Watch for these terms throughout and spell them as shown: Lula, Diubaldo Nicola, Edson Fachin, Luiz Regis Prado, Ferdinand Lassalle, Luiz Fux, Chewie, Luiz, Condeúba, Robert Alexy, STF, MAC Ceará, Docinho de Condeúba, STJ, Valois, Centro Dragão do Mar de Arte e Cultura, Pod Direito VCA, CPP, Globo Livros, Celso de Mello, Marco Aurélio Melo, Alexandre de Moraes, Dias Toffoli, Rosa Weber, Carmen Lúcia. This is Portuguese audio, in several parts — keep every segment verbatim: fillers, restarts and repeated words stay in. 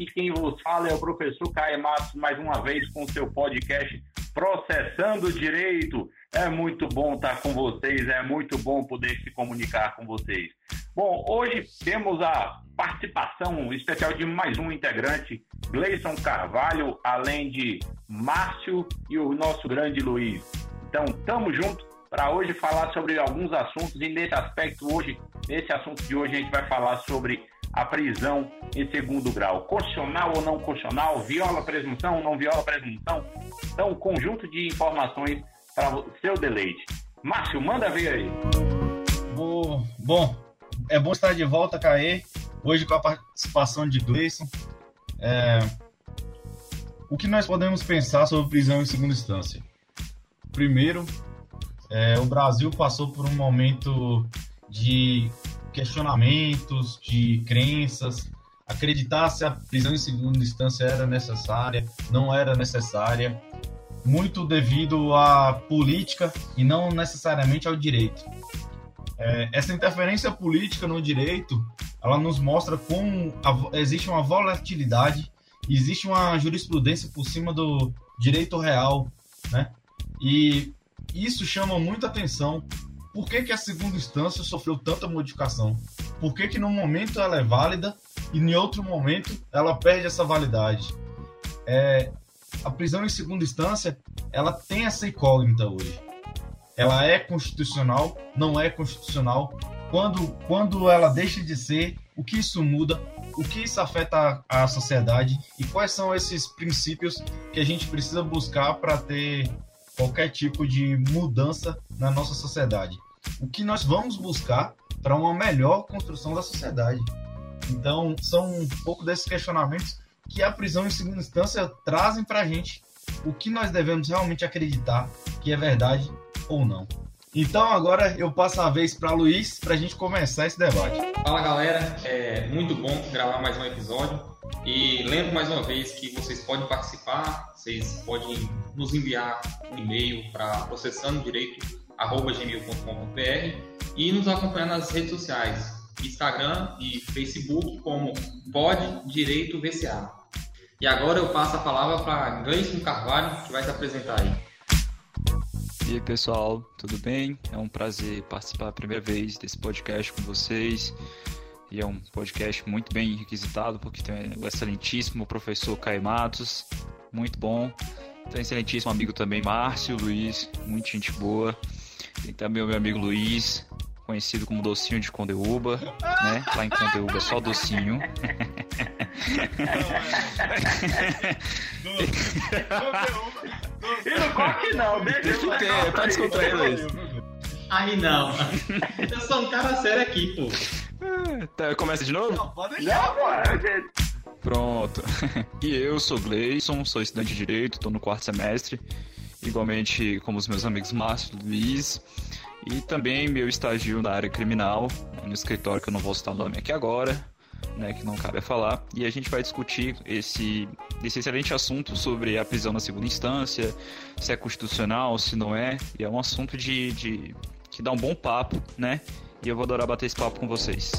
Aqui quem vos fala é o professor Caio Matos, mais uma vez com o seu podcast Processando Direito. É muito bom estar com vocês, é muito bom poder se comunicar com vocês. Bom, hoje temos a participação especial de mais um integrante, Gleison Carvalho, além de Márcio e o nosso grande Luiz. Então, tamo junto para hoje falar sobre alguns assuntos e nesse aspecto hoje, nesse assunto de hoje a gente vai falar sobre a prisão em segundo grau, constitucional ou não constitucional, viola presunção ou não viola presunção. Então, um conjunto de informações para o seu deleite. Márcio, manda ver aí. Bom, bom, é bom estar de volta, Caê, hoje com a participação de Gleison. É, o que nós podemos pensar sobre prisão em segunda instância? Primeiro, é, o Brasil passou por um momento de questionamentos, de crenças, acreditar se a prisão em segunda instância era necessária, não era necessária, muito devido à política e não necessariamente ao direito. É, essa interferência política no direito, ela nos mostra como a, existe uma volatilidade, existe uma jurisprudência por cima do direito real, né? E isso chama muita atenção. Por que que a segunda instância sofreu tanta modificação? Por que que num momento ela é válida e em outro momento ela perde essa validade? É, a prisão em segunda instância, ela tem essa incógnita hoje. Ela é constitucional, não é constitucional? Quando, quando ela deixa de ser, o que isso muda? O que isso afeta a, a sociedade? E quais são esses princípios que a gente precisa buscar para ter qualquer tipo de mudança na nossa sociedade? O que nós vamos buscar para uma melhor construção da sociedade? Então, são um pouco desses questionamentos que a prisão em segunda instância trazem para a gente, o que nós devemos realmente acreditar que é verdade ou não. Então, agora eu passo a vez para Luiz para a gente começar esse debate. Fala, galera. É muito bom gravar mais um episódio. E lembro mais uma vez que vocês podem participar, vocês podem nos enviar um e-mail para processando direito arroba gmail ponto com ponto br e nos acompanhar nas redes sociais, Instagram e Facebook, como Pod Direito V C A. E agora eu passo a palavra para Gleison Carvalho, que vai se apresentar aí. E aí, pessoal, tudo bem? É um prazer participar a primeira vez desse podcast com vocês. E é um podcast muito bem requisitado, porque tem o excelentíssimo professor Caio Matos, muito bom. Tem o excelentíssimo amigo também, Márcio, Luiz, muito gente boa. Tem também o meu amigo Luiz, conhecido como Docinho de Condeúba, né? Lá em Condeúba é só docinho. E não corre não, deixa eu ver. Tá descontando, Luiz. Aí não. Eu sou um cara sério aqui, pô. Tá, começa de novo? Não, pode deixar. Pronto. E eu sou Gleison, sou estudante de Direito, estou no quarto semestre, igualmente como os meus amigos Márcio e Luiz, e também meu estágio na área criminal, no escritório que eu não vou citar o nome aqui agora, né, que não cabe a falar, e a gente vai discutir esse, esse excelente assunto sobre a prisão na segunda instância, se é constitucional, se não é, e é um assunto de, de que dá um bom papo, né? E eu vou adorar bater esse papo com vocês.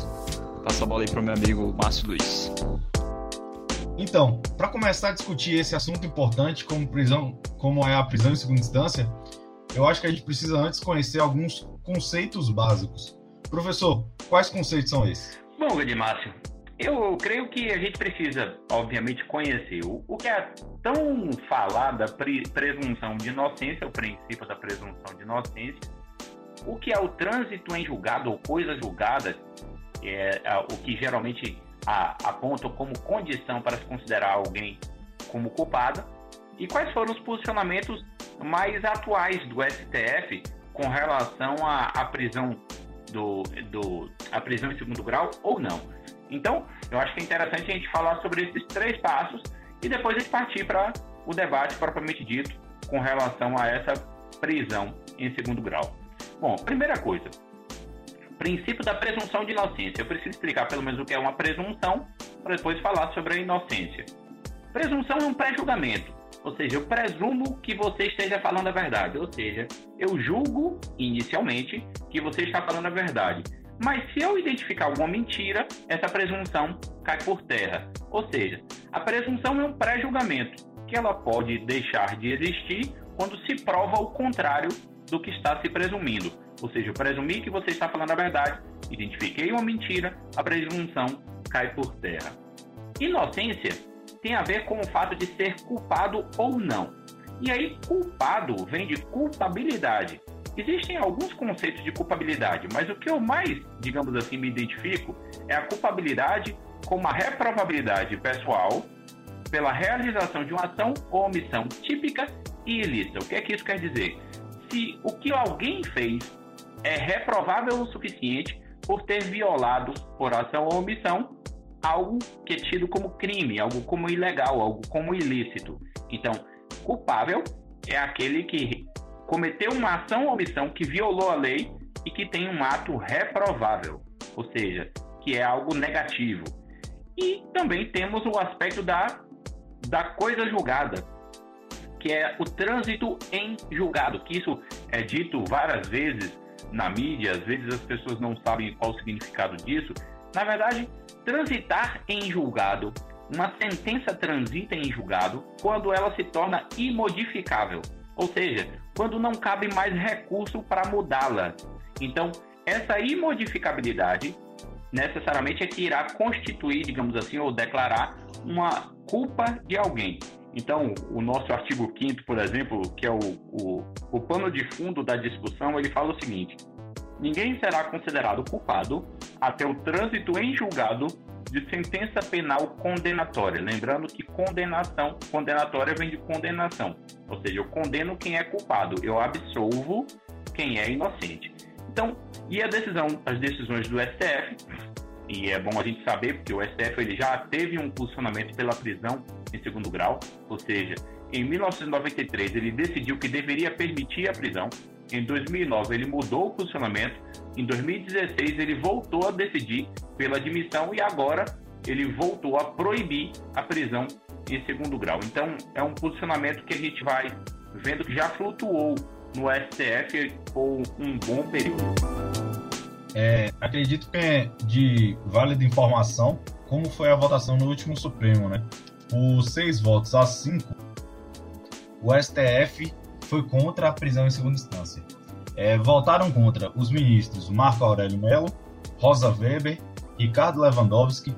Passa a bola aí para o meu amigo Márcio Luiz. Então, para começar a discutir esse assunto importante como, prisão, como é a prisão em segunda instância, eu acho que a gente precisa antes conhecer alguns conceitos básicos. Professor, quais conceitos são esses? Bom, grande Márcio, eu creio que a gente precisa, obviamente, conhecer o, o que é a tão falada presunção de inocência, o princípio da presunção de inocência, o que é o trânsito em julgado ou coisa julgada, é, é, o que geralmente a, aponta como condição para se considerar alguém como culpado, e quais foram os posicionamentos mais atuais do S T F com relação à prisão do, do, a prisão em segundo grau ou não. Então, eu acho que é interessante a gente falar sobre esses três passos e depois a gente partir para o debate propriamente dito com relação a essa prisão em segundo grau. Bom, primeira coisa, princípio da presunção de inocência. Eu preciso explicar pelo menos o que é uma presunção para depois falar sobre a inocência. Presunção é um pré-julgamento, ou seja, eu presumo que você esteja falando a verdade, ou seja, eu julgo inicialmente que você está falando a verdade. Mas se eu identificar alguma mentira, essa presunção cai por terra. Ou seja, a presunção é um pré-julgamento, que ela pode deixar de existir quando se prova o contrário do que está se presumindo. Ou seja, eu presumi que você está falando a verdade, identifiquei uma mentira, a presunção cai por terra. Inocência tem a ver com o fato de ser culpado ou não. E aí, culpado vem de culpabilidade. Existem alguns conceitos de culpabilidade, mas o que eu mais, digamos assim, me identifico é a culpabilidade como a reprovabilidade pessoal pela realização de uma ação ou omissão típica e ilícita. O que é que isso quer dizer? Se o que alguém fez é reprovável o suficiente por ter violado, por ação ou omissão, algo que é tido como crime, algo como ilegal, algo como ilícito. Então, culpável é aquele que cometeu uma ação ou omissão que violou a lei e que tem um ato reprovável, ou seja, que é algo negativo. E também temos o aspecto da, da coisa julgada, que é o trânsito em julgado, que isso é dito várias vezes na mídia, às vezes as pessoas não sabem qual o significado disso. Na verdade, transitar em julgado, uma sentença transita em julgado quando ela se torna imodificável, ou seja, quando não cabe mais recurso para mudá-la. Então, essa imodificabilidade necessariamente é que irá constituir, digamos assim, ou declarar uma culpa de alguém. Então, o nosso artigo quinto, por exemplo, que é o, o, o pano de fundo da discussão, ele fala o seguinte: ninguém será considerado culpado até o trânsito em julgado de sentença penal condenatória. Lembrando que condenação, condenatória vem de condenação. Ou seja, eu condeno quem é culpado, eu absolvo quem é inocente. Então, e a decisão, as decisões do S T F, e é bom a gente saber, porque o S T F ele já teve um posicionamento pela prisão em segundo grau, ou seja, em mil novecentos e noventa e três ele decidiu que deveria permitir a prisão, em dois mil e nove ele mudou o posicionamento, em dois mil e dezesseis ele voltou a decidir pela admissão e agora ele voltou a proibir a prisão em segundo grau. Então, é um posicionamento que a gente vai vendo que já flutuou no S T F por um bom período. É, acredito que é de válida informação como foi a votação no último Supremo, né? Por seis votos a cinco, o S T F foi contra a prisão em segunda instância. É, votaram contra os ministros Marco Aurélio Melo, Rosa Weber, Ricardo Lewandowski,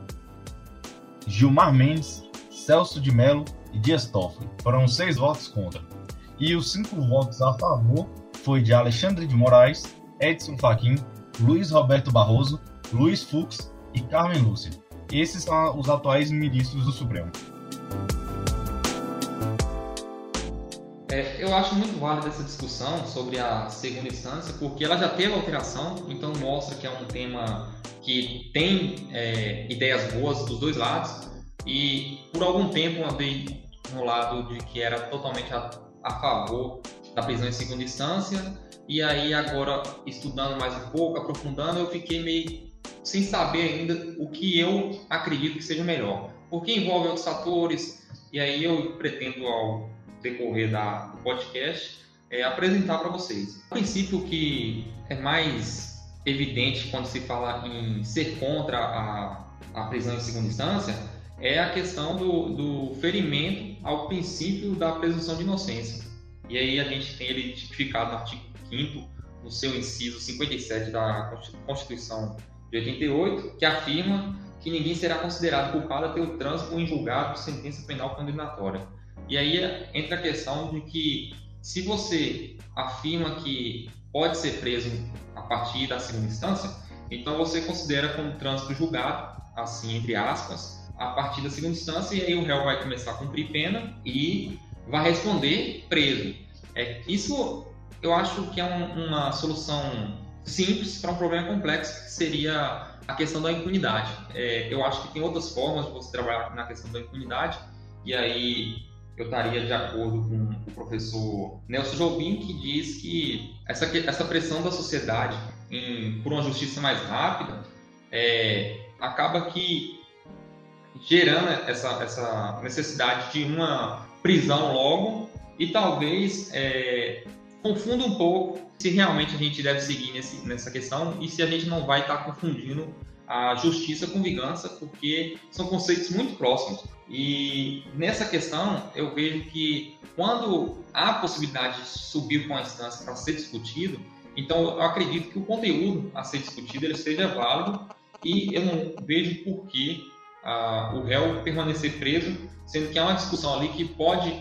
Gilmar Mendes, Celso de Mello e Dias Toffoli. Foram seis votos contra. E os cinco votos a favor foi de Alexandre de Moraes, Edson Fachin, Luiz Roberto Barroso, Luiz Fux e Carmen Lúcia. Esses são os atuais ministros do Supremo. É, eu acho muito válida essa discussão sobre a segunda instância, porque ela já teve alteração, então mostra que é um tema que tem é, ideias boas dos dois lados, e por algum tempo andei no lado de que era totalmente a, a favor da prisão em segunda instância, e aí agora, estudando mais um pouco, aprofundando, eu fiquei meio sem saber ainda o que eu acredito que seja melhor, porque envolve outros fatores, e aí eu pretendo, ao decorrer da, do podcast, é, apresentar para vocês. O princípio que é mais evidente quando se fala em ser contra a, a prisão em segunda instância é a questão do, do ferimento ao princípio da presunção de inocência. E aí a gente tem ele tipificado no artigo quinto, no seu inciso cinquenta e sete da Constituição de oitenta e oito, que afirma que ninguém será considerado culpado até o trânsito em julgado de sentença penal condenatória. E aí entra a questão de que, se você afirma que pode ser preso a partir da segunda instância, então você considera como trânsito julgado, assim entre aspas, a partir da segunda instância, e aí o réu vai começar a cumprir pena e vai responder preso. É, isso eu acho que é um, uma solução simples para um problema complexo, que seria a questão da impunidade. É, eu acho que tem outras formas de você trabalhar na questão da impunidade, e aí eu estaria de acordo com o professor Nelson Jobim, que diz que essa, essa pressão da sociedade em, por uma justiça mais rápida é, acaba que gerando essa, essa necessidade de uma prisão logo e talvez é, confunda um pouco se realmente a gente deve seguir nesse, nessa questão e se a gente não vai estar confundindo a justiça com vingança, porque são conceitos muito próximos. E nessa questão eu vejo que quando há a possibilidade de subir com a instância para ser discutido, então eu acredito que o conteúdo a ser discutido ele seja válido e eu não vejo por que ah, o réu permanecer preso, sendo que há uma discussão ali que pode,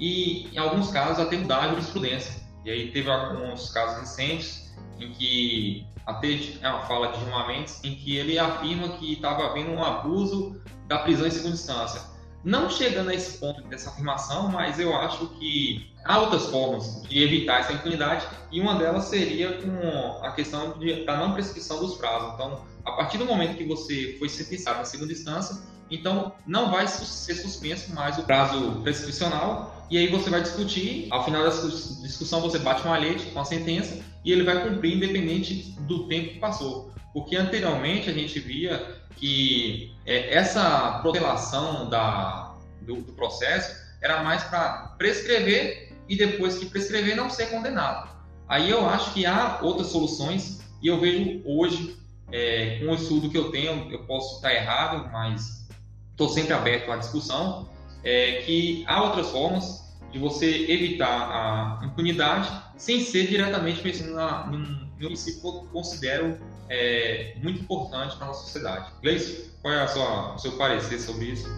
e em alguns casos, até mudar a jurisprudência. E aí teve alguns casos recentes em que até é uma fala de Gilmar Mendes em que ele afirma que estava havendo um abuso da prisão em segunda instância. Não chegando a esse ponto dessa afirmação, mas eu acho que há outras formas de evitar essa impunidade e uma delas seria com a questão de, da não prescrição dos prazos. Então, a partir do momento que você foi sentenciado na segunda instância, então não vai ser suspenso mais o prazo prescricional e aí você vai discutir, ao final dessa discussão você bate um alhete com a sentença e ele vai cumprir independente do tempo que passou. Porque anteriormente a gente via que é, essa protelação da, do, do processo era mais para prescrever e depois que prescrever não ser condenado. Aí eu acho que há outras soluções e eu vejo hoje, é, com o estudo que eu tenho, eu posso estar errado, mas estou sempre aberto à discussão, é, que há outras formas de você evitar a impunidade sem ser diretamente pensando na, num princípio que eu considero é muito importante para a nossa sociedade. Gleison, qual é a sua, o seu parecer sobre isso?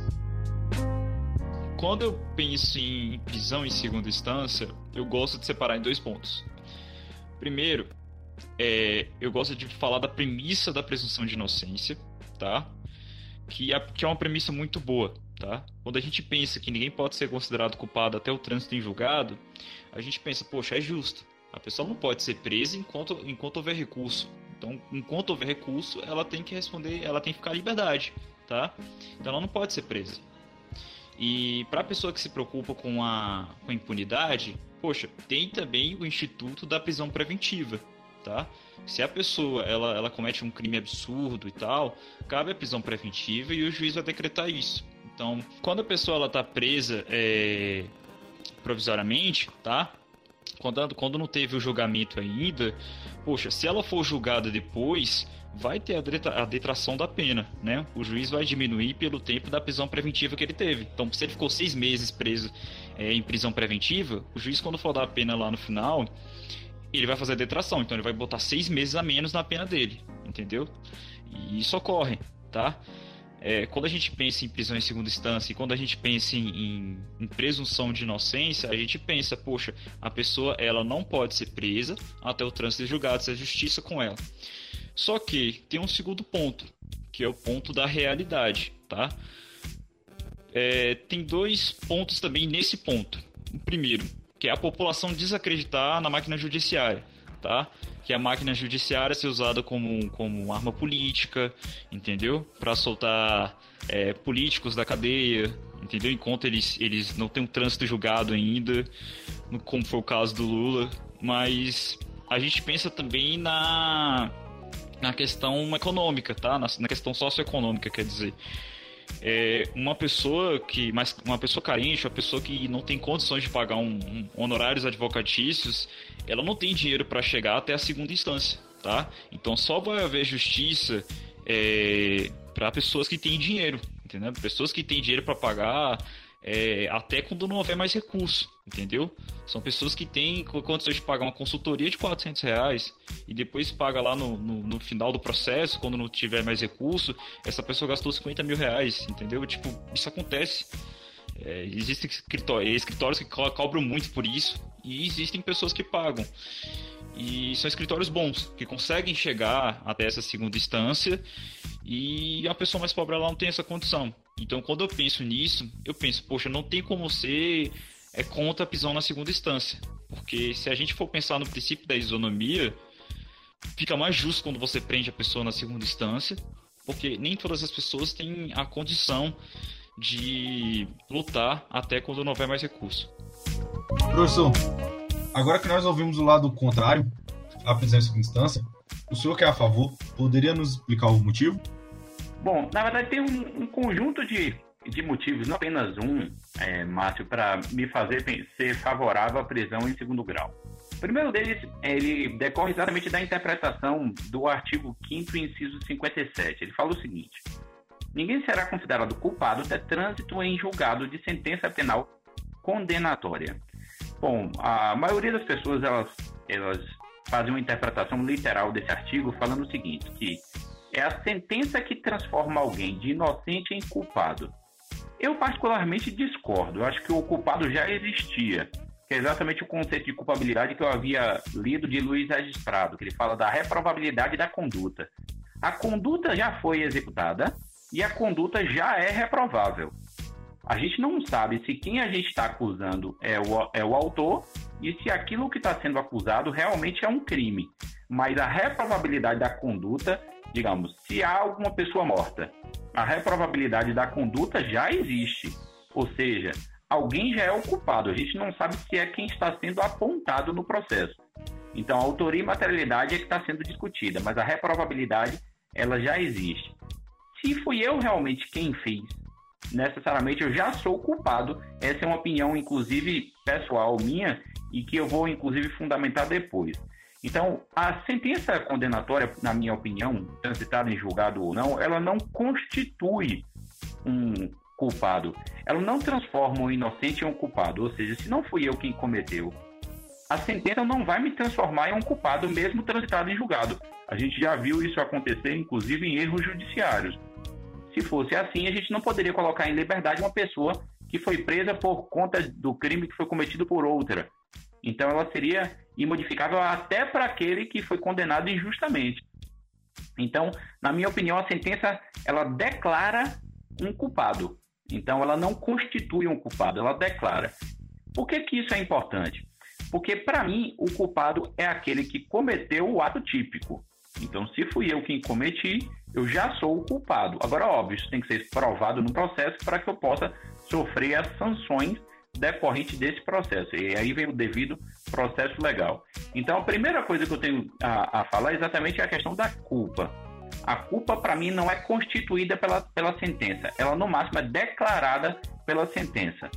Quando eu penso em prisão em segunda instância, eu gosto de separar em dois pontos. Primeiro, é, eu gosto de falar da premissa da presunção de inocência, tá? Que é, que é uma premissa muito boa, tá? Quando a gente pensa que ninguém pode ser considerado culpado até o trânsito em julgado, a gente pensa, poxa, é justo. A pessoa não pode ser presa enquanto, enquanto houver recurso. Então, enquanto houver recurso, ela tem que responder, ela tem que ficar à liberdade, tá? Então, ela não pode ser presa. E para a pessoa que se preocupa com a, com a impunidade, poxa, tem também o instituto da prisão preventiva, tá? Se a pessoa, ela, ela comete um crime absurdo e tal, cabe a prisão preventiva e o juiz vai decretar isso. Então, quando a pessoa, ela tá presa é, provisoriamente, tá? Quando, quando não teve o julgamento ainda, poxa, se ela for julgada depois, vai ter a, detra, a detração da pena, né? O juiz vai diminuir pelo tempo da prisão preventiva que ele teve. Então, se ele ficou seis meses preso é, em prisão preventiva, o juiz, quando for dar a pena lá no final, ele vai fazer a detração. Então, ele vai botar seis meses a menos na pena dele, entendeu? E isso ocorre, tá? É, quando a gente pensa em prisão em segunda instância e quando a gente pensa em, em, em presunção de inocência, a gente pensa, poxa, a pessoa ela não pode ser presa até o trânsito de julgado, se a justiça com ela. Só que tem um segundo ponto, que é o ponto da realidade, tá? É, tem dois pontos também nesse ponto. O primeiro, que é a população desacreditar na máquina judiciária, tá? Que a máquina judiciária ser usada como, como arma política, entendeu? Para soltar é, políticos da cadeia, entendeu? Enquanto eles, eles não têm um trânsito julgado ainda, como foi o caso do Lula. Mas a gente pensa também na, na questão econômica, tá? Na, na questão socioeconômica, quer dizer. É, uma pessoa que, mas uma pessoa carente, uma pessoa que não tem condições de pagar um, um honorários advocatícios, ela não tem dinheiro para chegar até a segunda instância, tá? Então só vai haver justiça é, para pessoas que têm dinheiro, entendeu? Pessoas que têm dinheiro para pagar é, até quando não houver mais recurso, entendeu? São pessoas que têm condições de pagar uma consultoria de quatrocentos reais e depois paga lá no, no, no final do processo, quando não tiver mais recurso, essa pessoa gastou cinquenta mil reais, entendeu? Tipo, isso acontece. É, existem escritórios que cobram muito por isso e existem pessoas que pagam. E são escritórios bons, que conseguem chegar até essa segunda instância e a pessoa mais pobre ela não tem essa condição. Então, quando eu penso nisso, eu penso, poxa, não tem como ser é contra a prisão na segunda instância. Porque se a gente for pensar no princípio da isonomia, fica mais justo quando você prende a pessoa na segunda instância, porque nem todas as pessoas têm a condição de lutar até quando não houver mais recurso. Professor, agora que nós ouvimos o lado contrário, a prisão em segunda instância, o senhor que é a favor, poderia nos explicar o motivo? Bom, na verdade tem um, um conjunto de, de motivos, não apenas um, é, Márcio, para me fazer ser favorável à prisão em segundo grau. primeiro deles, ele decorre exatamente da interpretação do artigo quinto, inciso cinquenta e sete. Ele fala o seguinte: ninguém será considerado culpado até trânsito em julgado de sentença penal condenatória. Bom, a maioria das pessoas, elas, elas fazem uma interpretação literal desse artigo, falando o seguinte, que é a sentença que transforma alguém de inocente em culpado. Eu particularmente discordo. Eu acho que o culpado já existia, que é exatamente o conceito de culpabilidade que eu havia lido de Luiz Regis Prado, que ele fala da reprovabilidade da conduta. A conduta já foi executada e a conduta já é reprovável. A gente não sabe se quem a gente está acusando é o, é o autor e se aquilo que está sendo acusado realmente é um crime. Mas a reprovabilidade da conduta, digamos, se há alguma pessoa morta, a reprovabilidade da conduta já existe. Ou seja, alguém já é o culpado. A gente não sabe se é quem está sendo apontado no processo. Então, a autoria e materialidade é que está sendo discutida, mas a reprovabilidade, ela já existe. Se fui eu realmente quem fez, necessariamente eu já sou culpado. Essa é uma opinião, inclusive, pessoal minha, e que eu vou, inclusive, fundamentar depois. Então, a sentença condenatória, na minha opinião, transitada em julgado ou não, ela não constitui um culpado. Ela não transforma o inocente em um culpado. Ou seja, se não fui eu quem cometeu, a sentença não vai me transformar em um culpado, mesmo transitado em julgado. A gente já viu isso acontecer, inclusive, em erros judiciários. Se fosse assim, a gente não poderia colocar em liberdade uma pessoa que foi presa por conta do crime que foi cometido por outra. Então, ela seria imodificável até para aquele que foi condenado injustamente. Então, na minha opinião, a sentença, ela declara um culpado. Então, ela não constitui um culpado, ela declara. Por que que isso é importante? Porque, para mim, o culpado é aquele que cometeu o ato típico. Então, se fui eu quem cometi, eu já sou o culpado. Agora, óbvio, isso tem que ser provado no processo para que eu possa sofrer as sanções decorrente desse processo. E aí vem o devido processo legal. Então, a primeira coisa que eu tenho a, a falar é exatamente a questão da culpa. A culpa, para mim, não é constituída pela, pela sentença. Ela, no máximo, é declarada pela sentença.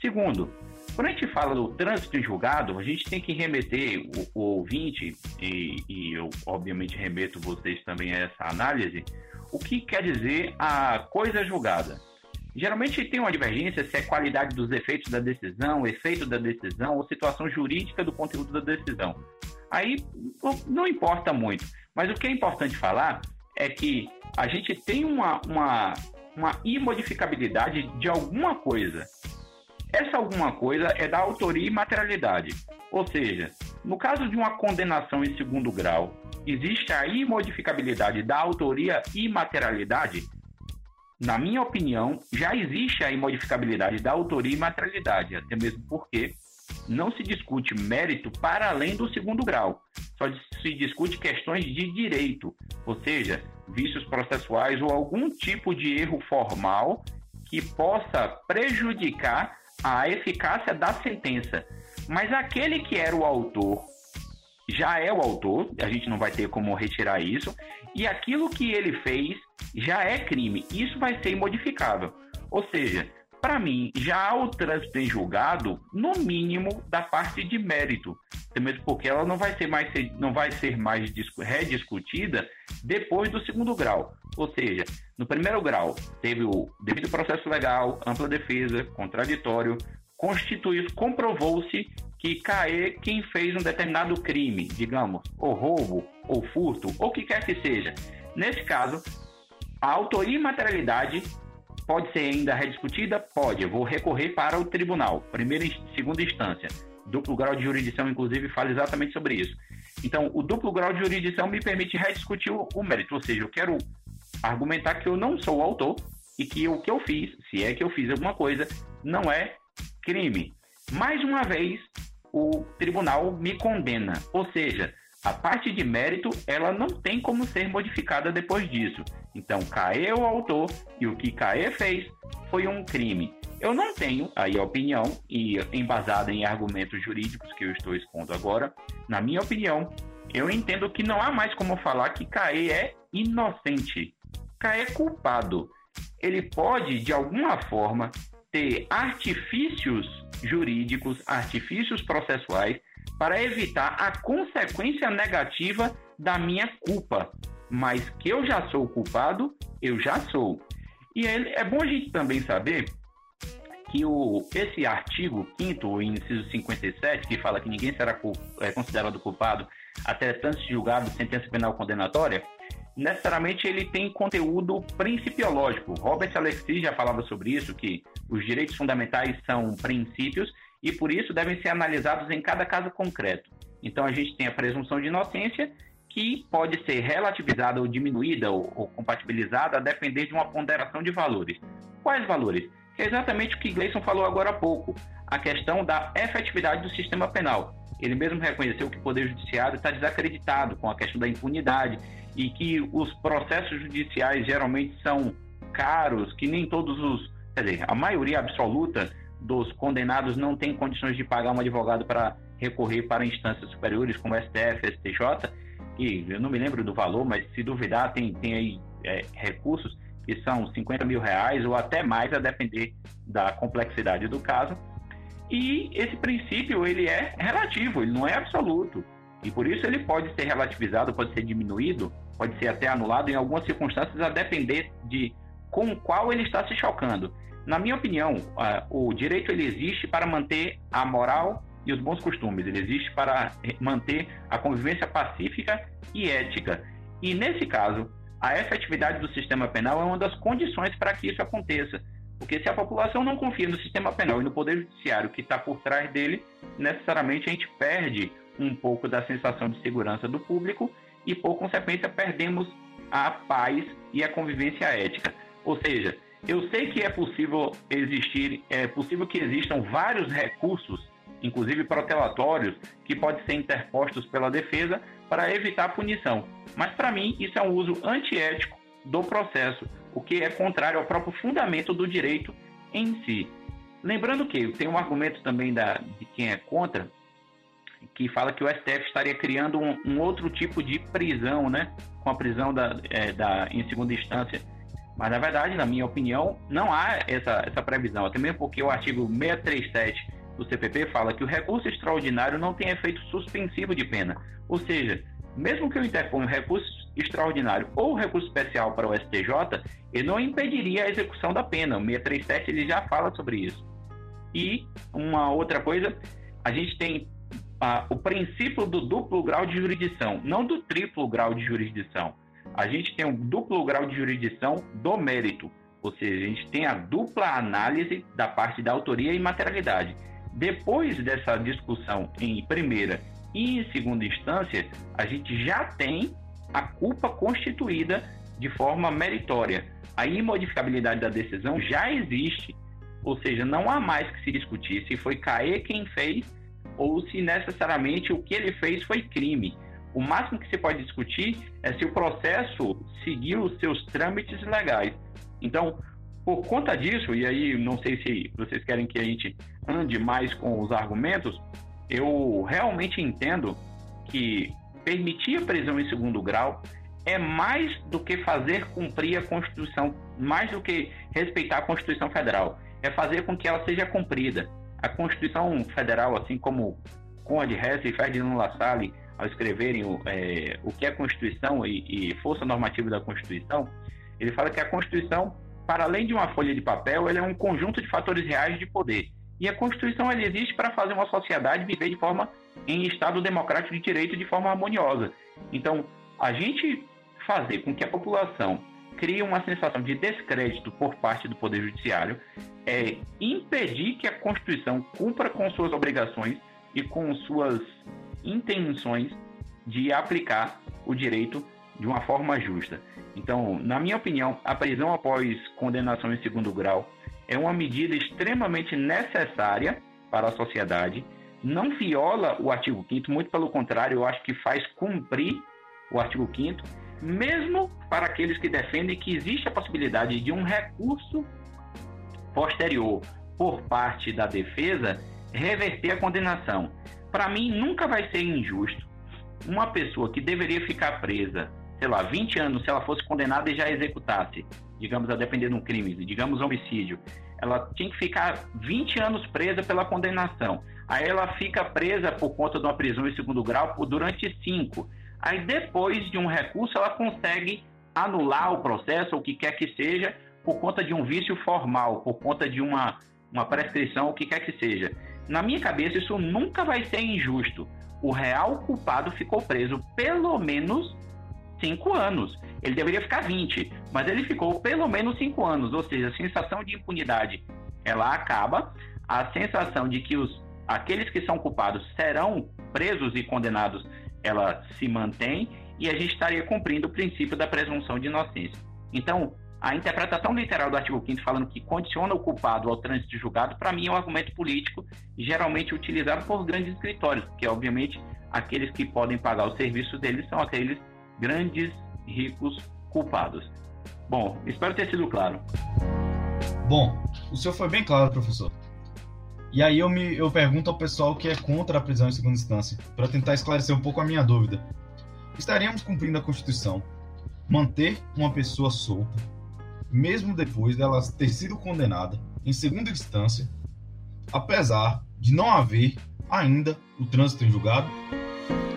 Segundo, quando a gente fala do trânsito em julgado, a gente tem que remeter o, o ouvinte, e, e eu, obviamente, remeto vocês também a essa análise, o que quer dizer a coisa julgada. Geralmente tem uma divergência se é qualidade dos efeitos da decisão, efeito da decisão ou situação jurídica do conteúdo da decisão. Aí não importa muito, mas o que é importante falar é que a gente tem uma, uma, uma imodificabilidade de alguma coisa. Essa alguma coisa é da autoria e materialidade, ou seja, no caso de uma condenação em segundo grau, existe a imodificabilidade da autoria e materialidade? Na minha opinião, já existe a imodificabilidade da autoria e materialidade, até mesmo porque não se discute mérito para além do segundo grau, só se discute questões de direito, ou seja, vícios processuais ou algum tipo de erro formal que possa prejudicar a eficácia da sentença. Mas aquele que era o autor já é o autor, a gente não vai ter como retirar isso, e aquilo que ele fez já é crime, isso vai ser imodificável. Ou seja, para mim, já há o trânsito em julgado, no mínimo, da parte de mérito, mesmo porque ela não vai ser mais, não vai ser mais rediscutida depois do segundo grau. Ou seja, no primeiro grau, teve o devido processo legal, ampla defesa, contraditório, constituiu, comprovou-se que caê quem fez um determinado crime, digamos, ou roubo, ou furto, ou o que quer que seja. Nesse caso, a autoria e materialidade pode ser ainda rediscutida? Pode. Eu vou recorrer para o tribunal, primeira e segunda instância. Duplo grau de jurisdição, inclusive, fala exatamente sobre isso. Então, o duplo grau de jurisdição me permite rediscutir o, o mérito, ou seja, eu quero argumentar que eu não sou o autor e que o que eu fiz, se é que eu fiz alguma coisa, não é crime. Mais uma vez, o tribunal me condena, ou seja, a parte de mérito, ela não tem como ser modificada depois disso. Então, Caê é o autor e o que Caê fez foi um crime. Eu não tenho aí a opinião, e embasada em argumentos jurídicos que eu estou expondo agora, na minha opinião, eu entendo que não há mais como falar que Caê é inocente. Caê é culpado. Ele pode, de alguma forma, ter artifícios jurídicos, artifícios processuais, para evitar a consequência negativa da minha culpa. Mas que eu já sou culpado, eu já sou. E ele, é bom a gente também saber que o, esse artigo quinto, inciso cinquenta e sete, que fala que ninguém será culp, é, considerado culpado até tanto julgado sentença penal condenatória, necessariamente ele tem conteúdo principiológico. Robert Alexy já falava sobre isso, que os direitos fundamentais são princípios e, por isso, devem ser analisados em cada caso concreto. Então, a gente tem a presunção de inocência, que pode ser relativizada ou diminuída ou, ou compatibilizada a depender de uma ponderação de valores. Quais valores? É exatamente o que Gleison falou agora há pouco, a questão da efetividade do sistema penal. Ele mesmo reconheceu que o Poder Judiciário está desacreditado com a questão da impunidade e que os processos judiciais geralmente são caros, que nem todos os... Quer dizer, a maioria absoluta dos condenados não tem condições de pagar um advogado para recorrer para instâncias superiores como S T F, S T J, e eu não me lembro do valor, mas se duvidar tem, tem aí é, recursos que são cinquenta mil reais ou até mais, a depender da complexidade do caso. E esse princípio, ele é relativo, ele não é absoluto. E por isso ele pode ser relativizado, pode ser diminuído, pode ser até anulado em algumas circunstâncias, a depender de com qual ele está se chocando. Na minha opinião, o direito ele existe para manter a moral e os bons costumes, ele existe para manter a convivência pacífica e ética. E nesse caso, a efetividade do sistema penal é uma das condições para que isso aconteça. Porque se a população não confia no sistema penal e no Poder Judiciário que está por trás dele, necessariamente a gente perde um pouco da sensação de segurança do público e, por consequência, perdemos a paz e a convivência ética. Ou seja, eu sei que é possível existir, é possível que existam vários recursos, inclusive protelatórios, que podem ser interpostos pela defesa para evitar a punição. Mas, para mim, isso é um uso antiético do processo, o que é contrário ao próprio fundamento do direito em si. Lembrando que tem um argumento também da, de quem é contra, que fala que o S T F estaria criando um, um outro tipo de prisão, né? Com a prisão da, é, da, em segunda instância. Mas, na verdade, na minha opinião, não há essa, essa previsão, até mesmo porque o artigo seiscentos e trinta e sete do C P P fala que o recurso extraordinário não tem efeito suspensivo de pena. Ou seja, mesmo que eu interponha recurso extraordinário ou recurso especial para o S T J, ele não impediria a execução da pena. O seiscentos e trinta e sete ele já fala sobre isso. E uma outra coisa, a gente tem ah, o princípio do duplo grau de jurisdição, não do triplo grau de jurisdição. A gente tem um duplo grau de jurisdição do mérito, ou seja, a gente tem a dupla análise da parte da autoria e materialidade. Depois dessa discussão em primeira e em segunda instância, a gente já tem a culpa constituída de forma meritória. A imodificabilidade da decisão já existe, ou seja, não há mais que se discutir se foi Caê quem fez ou se necessariamente o que ele fez foi crime. O máximo que se pode discutir é se o processo seguiu os seus trâmites legais. Então, por conta disso, e aí não sei se vocês querem que a gente ande mais com os argumentos, eu realmente entendo que permitir a prisão em segundo grau é mais do que fazer cumprir a Constituição, mais do que respeitar a Constituição Federal, é fazer com que ela seja cumprida. A Constituição Federal, assim como Conde, Hesse e Ferdinand Lassalle, ao escreverem o, é, o que é Constituição e, e força normativa da Constituição, ele fala que a Constituição, para além de uma folha de papel, ela é um conjunto de fatores reais de poder. E a Constituição ela existe para fazer uma sociedade viver de forma em Estado democrático de direito de forma harmoniosa. Então, a gente fazer com que a população crie uma sensação de descrédito por parte do Poder Judiciário é impedir que a Constituição cumpra com suas obrigações e com suas intenções de aplicar o direito de uma forma justa. Então, na minha opinião, a prisão após condenação em segundo grau é uma medida extremamente necessária para a sociedade, não viola o artigo quinto, muito pelo contrário, eu acho que faz cumprir o artigo quinto, mesmo para aqueles que defendem que existe a possibilidade de um recurso posterior por parte da defesa reverter a condenação. Para mim, nunca vai ser injusto uma pessoa que deveria ficar presa, sei lá, vinte anos, se ela fosse condenada e já executasse, digamos, a depender de um crime, digamos homicídio, ela tinha que ficar vinte anos presa pela condenação. Aí ela fica presa por conta de uma prisão em segundo grau por durante cinco. Aí depois de um recurso ela consegue anular o processo, ou o que quer que seja, por conta de um vício formal, por conta de uma, uma prescrição, o que quer que seja. Na minha cabeça isso nunca vai ser injusto. O real culpado ficou preso pelo menos cinco anos. Ele deveria ficar vinte, mas ele ficou pelo menos cinco anos, ou seja, a sensação de impunidade, ela acaba, a sensação de que os, aqueles que são culpados serão presos e condenados, ela se mantém, e a gente estaria cumprindo o princípio da presunção de inocência. Então, a interpretação literal do artigo quinto falando que condiciona o culpado ao trânsito de julgado, para mim é um argumento político geralmente utilizado por grandes escritórios, porque, obviamente, aqueles que podem pagar os serviços deles são aqueles grandes, ricos, culpados. Bom, espero ter sido claro. Bom, o senhor foi bem claro, professor. E aí eu, me, eu pergunto ao pessoal que é contra a prisão em segunda instância, para tentar esclarecer um pouco a minha dúvida. Estaríamos cumprindo a Constituição, manter uma pessoa solta, mesmo depois dela ter sido condenada em segunda instância, apesar de não haver ainda o trânsito em julgado?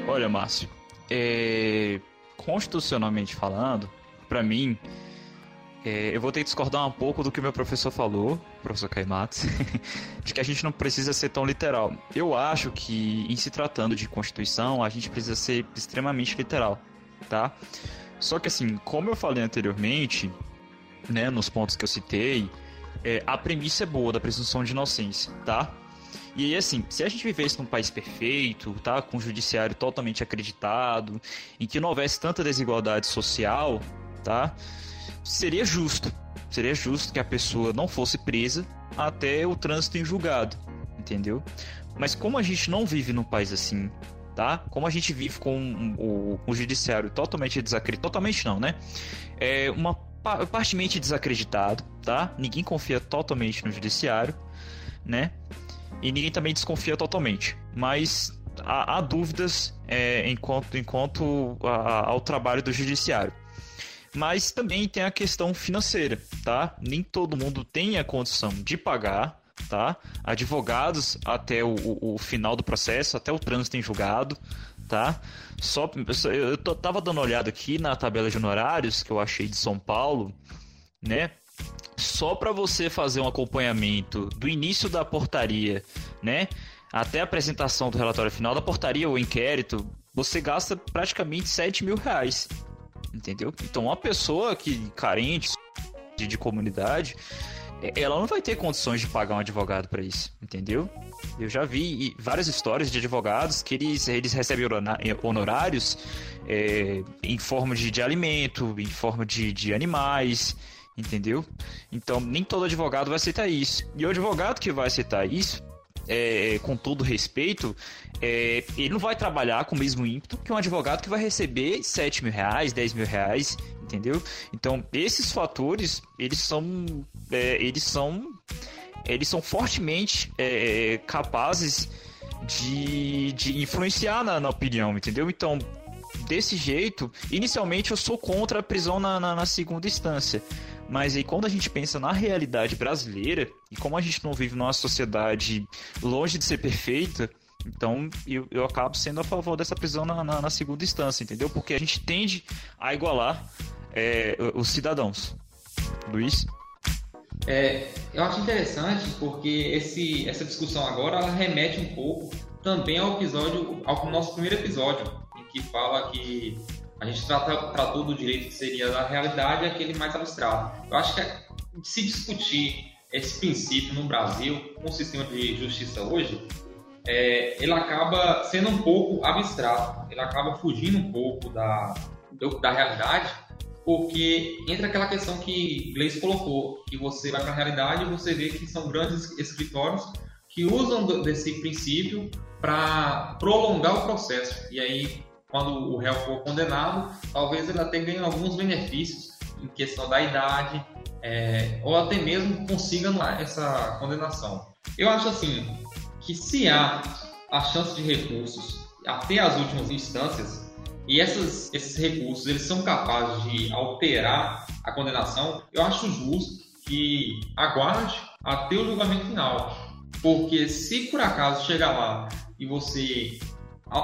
Olha, Márcio, é... constitucionalmente falando, para mim, é, eu vou ter que discordar um pouco do que meu professor falou, professor Caio Matos, de que a gente não precisa ser tão literal. Eu acho que, em se tratando de Constituição, a gente precisa ser extremamente literal, tá? Só que, assim, como eu falei anteriormente, né, nos pontos que eu citei, é, a premissa é boa da presunção de inocência, tá? E assim, se a gente vivesse num país perfeito, tá, com um judiciário totalmente acreditado, em que não houvesse tanta desigualdade social, tá, seria justo, seria justo que a pessoa não fosse presa até o trânsito em julgado, entendeu? Mas como a gente não vive num país assim, tá? Como a gente vive com o, o judiciário totalmente desacreditado, totalmente não, né? É uma partemente desacreditado, tá? Ninguém confia totalmente no judiciário, né? E ninguém também desconfia totalmente, mas há, há dúvidas é, enquanto, enquanto a, ao trabalho do judiciário. Mas também tem a questão financeira, tá? Nem todo mundo tem a condição de pagar, tá? Advogados até o, o, o final do processo, até o trânsito em julgado, tá? Só, eu estava dando uma olhada aqui na tabela de honorários que eu achei de São Paulo, né? Só para você fazer um acompanhamento do início da portaria, né, até a apresentação do relatório final da portaria ou inquérito, você gasta praticamente sete mil reais, entendeu? Então, uma pessoa que carente de, de comunidade, ela não vai ter condições de pagar um advogado para isso, entendeu? Eu já vi várias histórias de advogados que eles, eles recebem honorários é, em forma de, de alimento, em forma de, de animais, entendeu? Então, nem todo advogado vai aceitar isso. E o advogado que vai aceitar isso, é, com todo respeito, é, ele não vai trabalhar com o mesmo ímpeto que um advogado que vai receber sete mil reais, dez mil reais, entendeu? Então, esses fatores, eles são, é, eles são, eles são fortemente é, capazes de, de influenciar na, na opinião, entendeu? Então, desse jeito, inicialmente eu sou contra a prisão na, na, na segunda instância. Mas aí quando a gente pensa na realidade brasileira, e como a gente não vive numa sociedade longe de ser perfeita, então eu, eu acabo sendo a favor dessa prisão na, na, na segunda instância, entendeu? Porque a gente tende a igualar é, os cidadãos. Luiz? É, eu acho interessante porque esse, essa discussão agora ela remete um pouco também ao episódio, ao nosso primeiro episódio, em que fala que a gente trata, tratou do direito que seria da realidade e aquele mais abstrato. Eu acho que se discutir esse princípio no Brasil, com o sistema de justiça hoje, é, ele acaba sendo um pouco abstrato, ele acaba fugindo um pouco da, do, da realidade, porque entra aquela questão que Gleison colocou, que você vai para a realidade e você vê que são grandes escritórios que usam desse princípio para prolongar o processo. E aí, quando o réu for condenado, talvez ele até ganhe alguns benefícios em questão da idade, é, ou até mesmo consiga essa condenação. Eu acho assim, que se há a chance de recursos até as últimas instâncias, e essas, esses recursos eles são capazes de alterar a condenação, eu acho justo que aguarde até o julgamento final, porque se por acaso chegar lá e você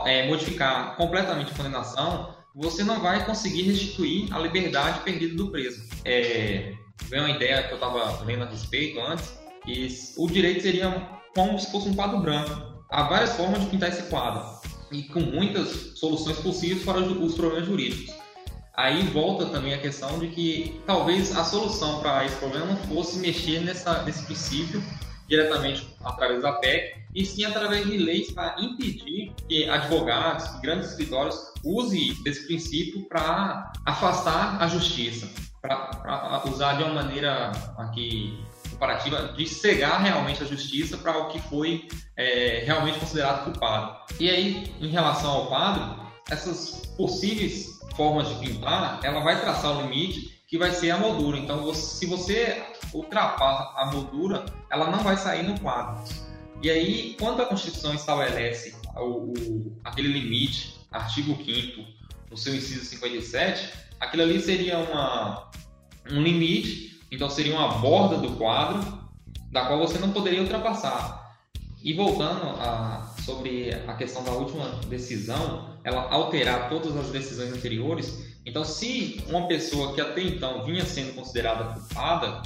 é, modificar completamente a condenação, você não vai conseguir restituir a liberdade perdida do preso. É, veio uma ideia que eu estava lendo a respeito antes, e o direito seria como se fosse um quadro branco. Há várias formas de pintar esse quadro, e com muitas soluções possíveis para os problemas jurídicos. Aí volta também a questão de que talvez a solução para esse problema não fosse mexer nessa, nesse princípio diretamente através da P E C, e sim através de leis para impedir que advogados, grandes escritórios, usem desse princípio para afastar a justiça, para usar de uma maneira aqui comparativa, de cegar realmente a justiça para o que foi é, realmente considerado culpado. E aí, em relação ao quadro, essas possíveis formas de pintar, ela vai traçar o limite que vai ser a moldura. Então, você, se você ultrapassar a moldura, ela não vai sair no quadro. E aí, quando a Constituição estabelece o, o, aquele limite, artigo quinto, no seu inciso cinquenta e sete, aquilo ali seria uma, um limite, então seria uma borda do quadro, da qual você não poderia ultrapassar. E voltando a, sobre a questão da última decisão, ela alterar todas as decisões anteriores, então, se uma pessoa que até então vinha sendo considerada culpada,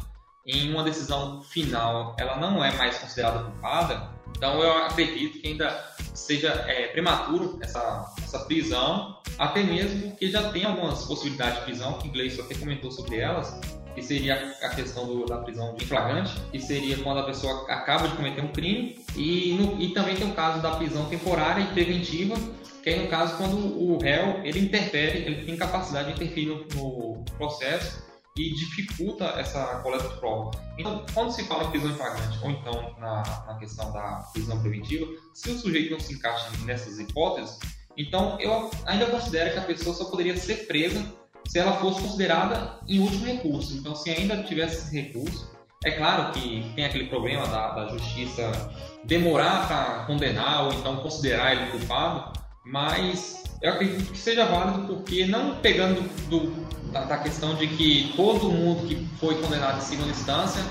em uma decisão final ela não é mais considerada culpada, então eu acredito que ainda seja é, prematuro essa, essa prisão, até mesmo que já tem algumas possibilidades de prisão, que o Gleison até comentou sobre elas, que seria a questão do, da prisão de flagrante, que seria quando a pessoa acaba de cometer um crime, e, no, e também tem o caso da prisão temporária e preventiva, que é no caso quando o réu ele interfere, ele tem capacidade de interferir no, no processo e dificulta essa coleta de prova. Então, quando se fala em prisão em flagrante ou então na, na questão da prisão preventiva, se o sujeito não se encaixa nessas hipóteses, então eu ainda considero que a pessoa só poderia ser presa se ela fosse considerada em último recurso. Então, se ainda tivesse esse recurso, é claro que tem aquele problema da, da justiça demorar para condenar ou então considerar ele culpado, mas eu acredito que seja válido, porque não pegando do, da, da questão de que todo mundo que foi condenado em segunda instância,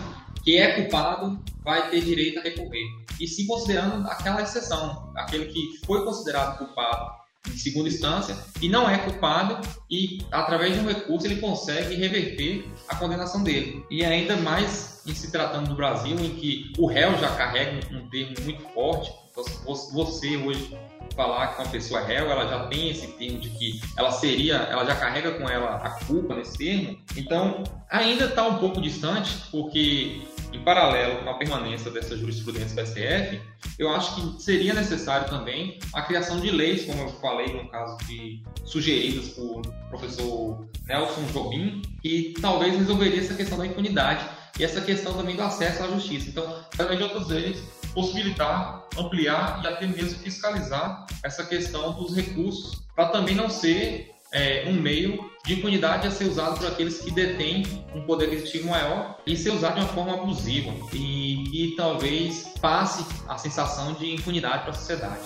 que é culpado, vai ter direito a recorrer, e sim considerando aquela exceção, aquele que foi considerado culpado em segunda instância e não é culpado, e através de um recurso ele consegue reverter a condenação dele. E ainda mais em se tratando do Brasil, em que o réu já carrega um termo muito forte. Então, se você hoje falar que uma pessoa é réu, ela já tem esse termo de que ela seria, ela já carrega com ela a culpa nesse termo. Então ainda está um pouco distante, porque em paralelo com a permanência dessa jurisprudência do S T F, eu acho que seria necessário também a criação de leis, como eu falei no caso de sugeridas por professor Nelson Jobim, que talvez resolveria essa questão da impunidade e essa questão também do acesso à justiça. Então, através de outras leis, possibilitar, ampliar e até mesmo fiscalizar essa questão dos recursos, para também não ser é, um meio de impunidade a ser usado por aqueles que detêm um poder aquisitivo maior e ser usado de uma forma abusiva, e, e talvez passe a sensação de impunidade para a sociedade.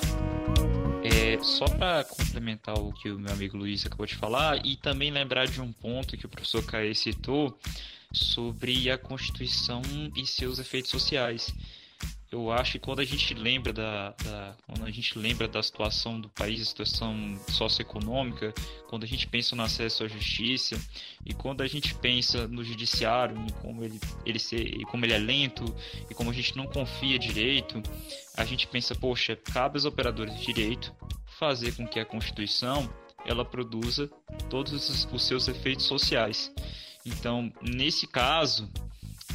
É, só para complementar o que o meu amigo Luiz acabou de falar, e também lembrar de um ponto que o professor Caio citou sobre a Constituição e seus efeitos sociais. Eu acho que quando a gente lembra da, da, quando a gente lembra da situação do país, a situação socioeconômica, quando a gente pensa no acesso à justiça e quando a gente pensa no judiciário, em como ele, ele, ser, como ele é lento e como a gente não confia direito, a gente pensa, poxa, cabe aos operadores de direito fazer com que a Constituição ela produza todos os, os seus efeitos sociais. Então, nesse caso,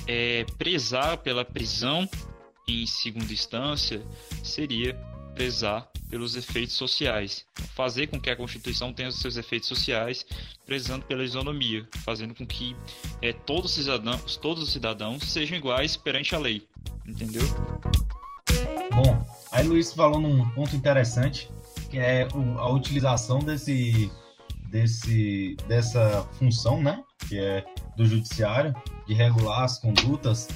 é, prezar pela prisão em segunda instância seria prezar pelos efeitos sociais, fazer com que a Constituição tenha os seus efeitos sociais, prezando pela isonomia, fazendo com que é, todos, os cidadãos, todos os cidadãos sejam iguais perante a lei, entendeu? Bom, aí Luiz falou num ponto interessante, que é a utilização desse, desse, dessa função, né, que é do judiciário, de regular as condutas,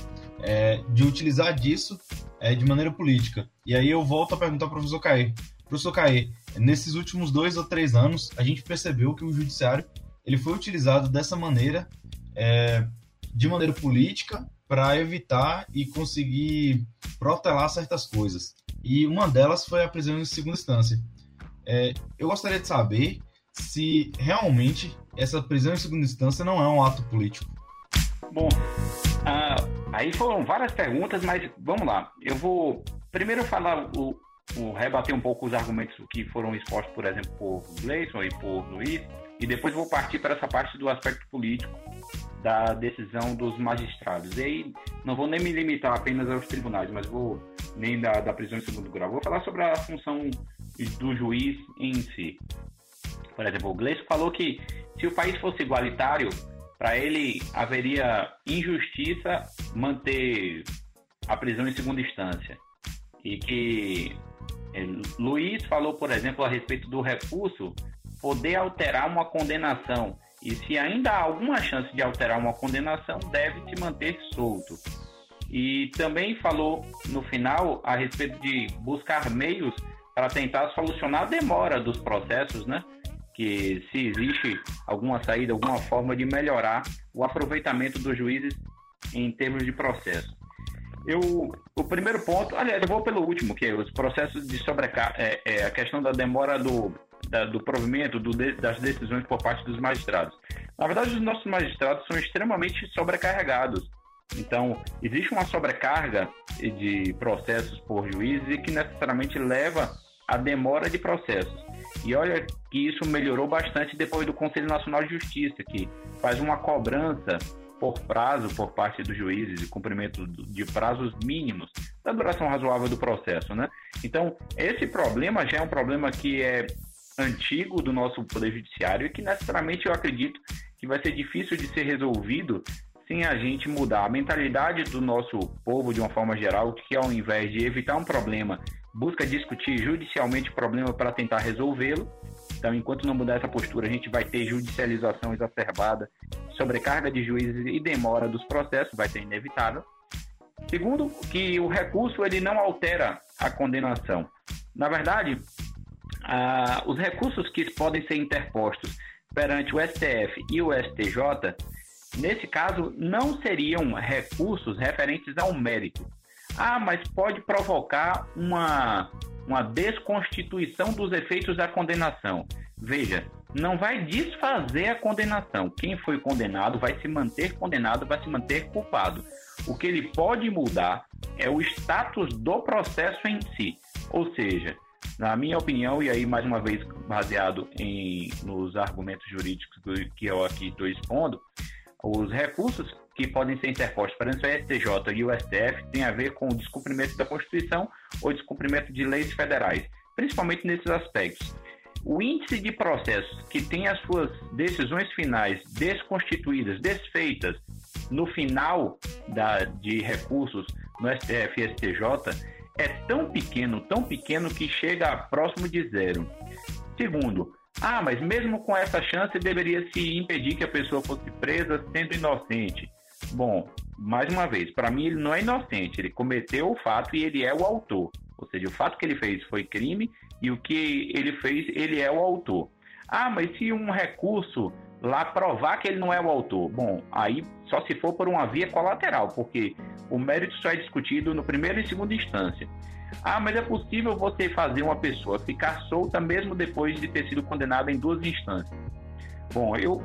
É, de utilizar disso é, de maneira política. E aí eu volto a perguntar ao professor Caê. Professor Caê, nesses últimos dois ou três anos, a gente percebeu que o judiciário ele foi utilizado dessa maneira, é, de maneira política, para evitar e conseguir protelar certas coisas. E uma delas foi a prisão em segunda instância. É, eu gostaria de saber se realmente essa prisão em segunda instância não é um ato político. Bom, ah, aí foram várias perguntas, mas vamos lá. Eu vou primeiro falar, o, o, rebater um pouco os argumentos que foram expostos, por exemplo, por Gleison e por Luiz, e depois vou partir para essa parte do aspecto político da decisão dos magistrados. E aí não vou nem me limitar apenas aos tribunais, mas vou nem da, da prisão em segundo grau. Vou falar sobre a função do juiz em si. Por exemplo, o Gleison falou que se o país fosse igualitário, para ele haveria injustiça manter a prisão em segunda instância. E que Luiz falou, por exemplo, a respeito do recurso poder alterar uma condenação. E se ainda há alguma chance de alterar uma condenação, deve se manter solto. E também falou no final a respeito de buscar meios para tentar solucionar a demora dos processos, né? Que se existe alguma saída, alguma forma de melhorar o aproveitamento dos juízes em termos de processo. Eu, o primeiro ponto, aliás, eu vou pelo último, que é os processos de sobrecarga, é, é, a questão da demora do, da, do provimento do, das decisões por parte dos magistrados. Na verdade, os nossos magistrados são extremamente sobrecarregados. Então, existe uma sobrecarga de processos por juízes e que necessariamente leva à demora de processos. E olha que isso melhorou bastante depois do Conselho Nacional de Justiça, que faz uma cobrança por prazo por parte dos juízes, de cumprimento de prazos mínimos, da duração razoável do processo, né? Então, esse problema já é um problema que é antigo do nosso Poder Judiciário e que necessariamente eu acredito que vai ser difícil de ser resolvido sem a gente mudar a mentalidade do nosso povo de uma forma geral, que ao invés de evitar um problema, busca discutir judicialmente o problema para tentar resolvê-lo. Então, enquanto não mudar essa postura, a gente vai ter judicialização exacerbada, sobrecarga de juízes e demora dos processos, vai ser inevitável. Segundo, que o recurso ele não altera a condenação. Na verdade, ah, os recursos que podem ser interpostos perante o S T F e o S T J, nesse caso, não seriam recursos referentes ao mérito. Ah, mas pode provocar uma, uma desconstituição dos efeitos da condenação. Veja, não vai desfazer a condenação. Quem foi condenado vai se manter condenado, vai se manter culpado. O que ele pode mudar é o status do processo em si. Ou seja, na minha opinião, e aí mais uma vez baseado em, nos argumentos jurídicos que eu aqui estou expondo, os recursos que podem ser interpostos perante o S T J e o S T F têm a ver com o descumprimento da Constituição ou descumprimento de leis federais, principalmente nesses aspectos. O índice de processos que tem as suas decisões finais desconstituídas, desfeitas, no final da, de recursos no S T F e S T J é tão pequeno, tão pequeno que chega próximo de zero. Segundo, ah, mas mesmo com essa chance deveria se impedir que a pessoa fosse presa sendo inocente. Bom, mais uma vez, para mim ele não é inocente, ele cometeu o fato e ele é o autor. Ou seja, o fato que ele fez foi crime e o que ele fez, ele é o autor. Ah, mas se um recurso lá provar que ele não é o autor? Bom, aí só se for por uma via colateral, porque o mérito só é discutido no primeiro e segunda instância. Ah, mas é possível você fazer uma pessoa ficar solta mesmo depois de ter sido condenada em duas instâncias? Bom, eu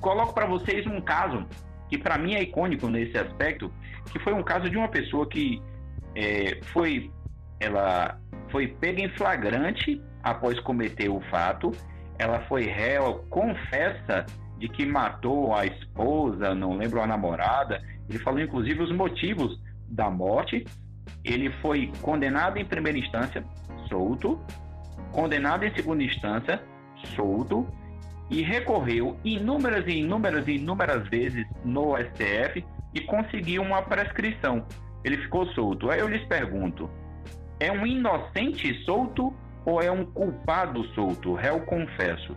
coloco para vocês um caso que para mim é icônico nesse aspecto, que foi um caso de uma pessoa que é, foi, ela foi pega em flagrante após cometer o fato, ela foi réu, confessa de que matou a esposa, não lembro, a namorada, ele falou inclusive os motivos da morte. Ele foi condenado em primeira instância, solto, condenado em segunda instância, solto, e recorreu inúmeras e inúmeras e inúmeras vezes no S T F e conseguiu uma prescrição. Ele ficou solto. Aí eu lhes pergunto, é um inocente solto ou é um culpado solto? Réu confesso.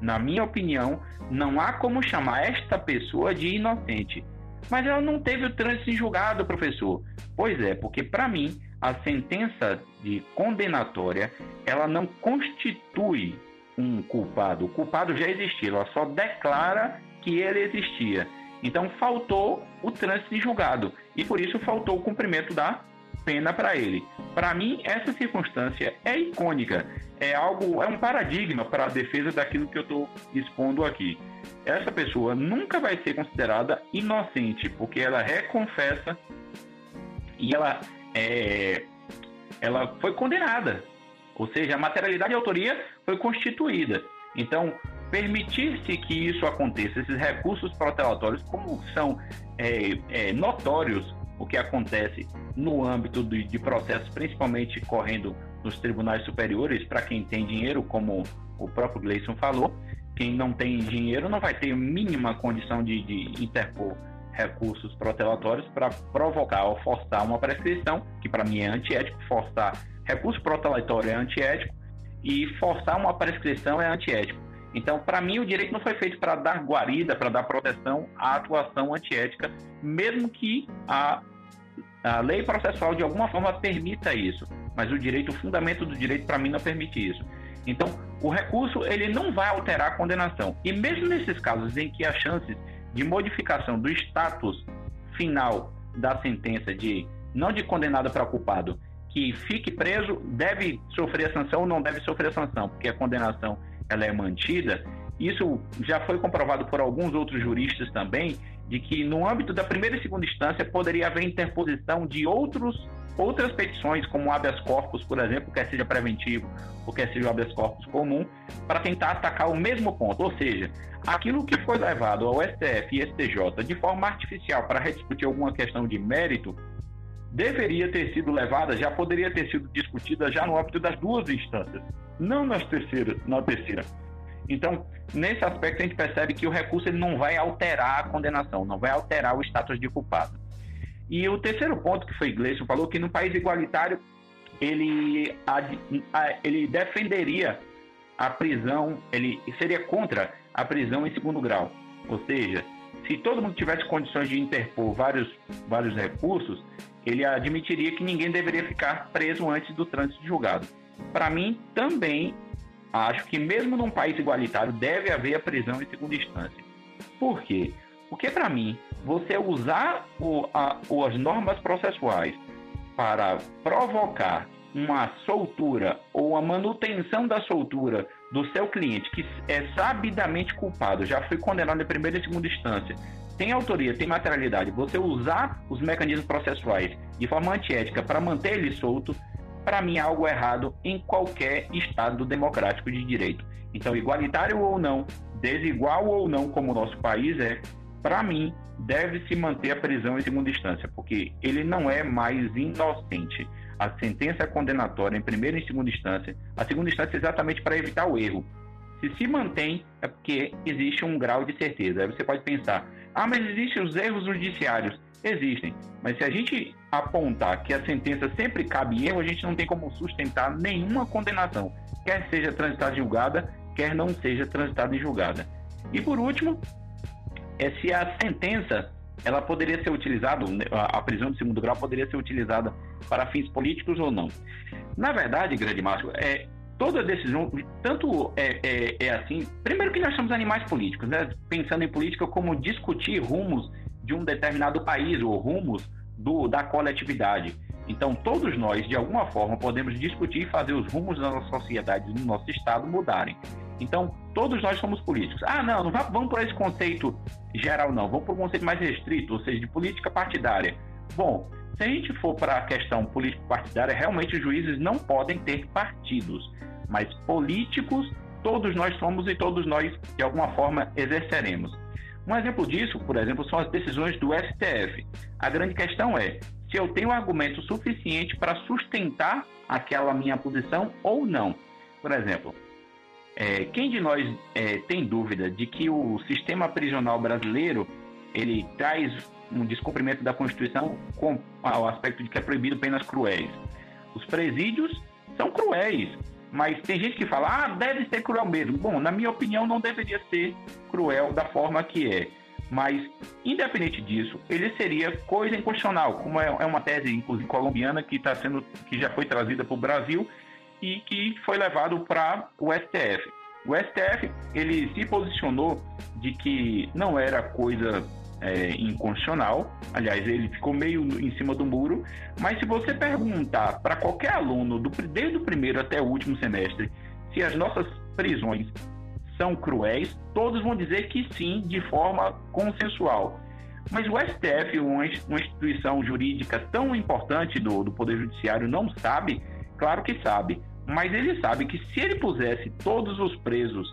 Na minha opinião, não há como chamar esta pessoa de inocente. Mas ela não teve o trânsito em julgado, professor. Pois é, porque para mim a sentença de condenatória ela não constitui um culpado. O culpado já existia, ela só declara que ele existia. Então faltou o trânsito em julgado e por isso faltou o cumprimento da pena para ele. Para mim, essa circunstância é icônica, é algo, é um paradigma para a defesa daquilo que eu estou expondo aqui. Essa pessoa nunca vai ser considerada inocente, porque ela reconfessa e ela, é, ela foi condenada, ou seja, a materialidade e autoria foi constituída. Então, permitir-se que isso aconteça, esses recursos protelatórios, como são é, é, notórios, o que acontece no âmbito de, de processos, principalmente correndo nos tribunais superiores, para quem tem dinheiro, como o próprio Gleison falou, quem não tem dinheiro não vai ter mínima condição de, de interpor recursos protelatórios para provocar ou forçar uma prescrição, que para mim é antiético, forçar recurso protelatório é antiético e forçar uma prescrição é antiético. Então, para mim, o direito não foi feito para dar guarida, para dar proteção à atuação antiética, mesmo que a, a lei processual, de alguma forma, permita isso. Mas o direito, o fundamento do direito, para mim, não permite isso. Então, o recurso ele não vai alterar a condenação. E mesmo nesses casos em que há chances de modificação do status final da sentença, de não de condenado para culpado, que fique preso, deve sofrer a sanção ou não deve sofrer a sanção, porque a condenação ela é mantida. Isso já foi comprovado por alguns outros juristas também, de que no âmbito da primeira e segunda instância poderia haver interposição de outros, outras petições, como habeas corpus, por exemplo, quer seja preventivo ou quer seja o habeas corpus comum, para tentar atacar o mesmo ponto. Ou seja, aquilo que foi levado ao S T F e S T J de forma artificial para rediscutir alguma questão de mérito, deveria ter sido levada, já poderia ter sido discutida já no âmbito das duas instâncias, não nas terceiras, na terceira. Então, nesse aspecto, a gente percebe que o recurso ele não vai alterar a condenação, não vai alterar o status de culpado. E o terceiro ponto que foi Gleison falou, que no país igualitário ele, ele defenderia a prisão, ele seria contra a prisão em segundo grau. Ou seja, se todo mundo tivesse condições de interpor vários, vários recursos, ele admitiria que ninguém deveria ficar preso antes do trânsito de julgado. Para mim, também, acho que mesmo num país igualitário, deve haver a prisão em segunda instância. Por quê? Porque, para mim, você usar o, a, as normas processuais para provocar uma soltura ou a manutenção da soltura do seu cliente, que é sabidamente culpado, já foi condenado em primeira e segunda instância, tem autoria, tem materialidade, você usar os mecanismos processuais de forma antiética para manter ele solto, para mim é algo errado em qualquer estado democrático de direito. Então, igualitário ou não, desigual ou não, como o nosso país é, para mim, deve-se manter a prisão em segunda instância, porque ele não é mais inocente. A sentença condenatória em primeira e segunda instância, a segunda instância é exatamente para evitar o erro. Se se mantém, é porque existe um grau de certeza. Aí você pode pensar, ah, mas existem os erros judiciários. Existem. Mas se a gente apontar que a sentença sempre cabe erro, a gente não tem como sustentar nenhuma condenação, quer seja transitada em julgada, quer não seja transitada em julgada. E por último, é se a sentença, ela poderia ser utilizada, a prisão de segundo grau poderia ser utilizada para fins políticos ou não. Na verdade, grande Márcio, é, toda decisão, tanto é, é, é assim, primeiro que nós somos animais políticos, né? Pensando em política como discutir rumos de um determinado país ou rumos do, da coletividade. Então, todos nós, de alguma forma, podemos discutir e fazer os rumos da nossa sociedade, do nosso Estado, mudarem. Então, todos nós somos políticos. Ah, não, não vamos por esse conceito geral, não. Vamos por um conceito mais restrito, ou seja, de política partidária. Bom, se a gente for para a questão político-partidária, realmente os juízes não podem ter partidos. Mas políticos, todos nós somos e todos nós, de alguma forma, exerceremos. Um exemplo disso, por exemplo, são as decisões do S T F. A grande questão é se eu tenho argumento suficiente para sustentar aquela minha posição ou não. Por exemplo, é, quem de nós é, tem dúvida de que o sistema prisional brasileiro ele traz um descumprimento da Constituição com o aspecto de que é proibido penas cruéis? Os presídios são cruéis, mas tem gente que fala, ah, deve ser cruel mesmo. Bom, na minha opinião, não deveria ser cruel da forma que é. Mas, independente disso, ele seria coisa inconstitucional, como é uma tese, inclusive, colombiana, que, tá sendo, que já foi trazida para o Brasil e que foi levado para o S T F. O S T F, ele se posicionou de que não era coisa é, inconstitucional, aliás, ele ficou meio em cima do muro, mas se você perguntar para qualquer aluno, do, desde o primeiro até o último semestre, se as nossas prisões são cruéis, todos vão dizer que sim, de forma consensual. Mas o S T F, uma instituição jurídica tão importante do, do Poder Judiciário, não sabe? Claro que sabe, mas ele sabe que se ele pusesse todos os presos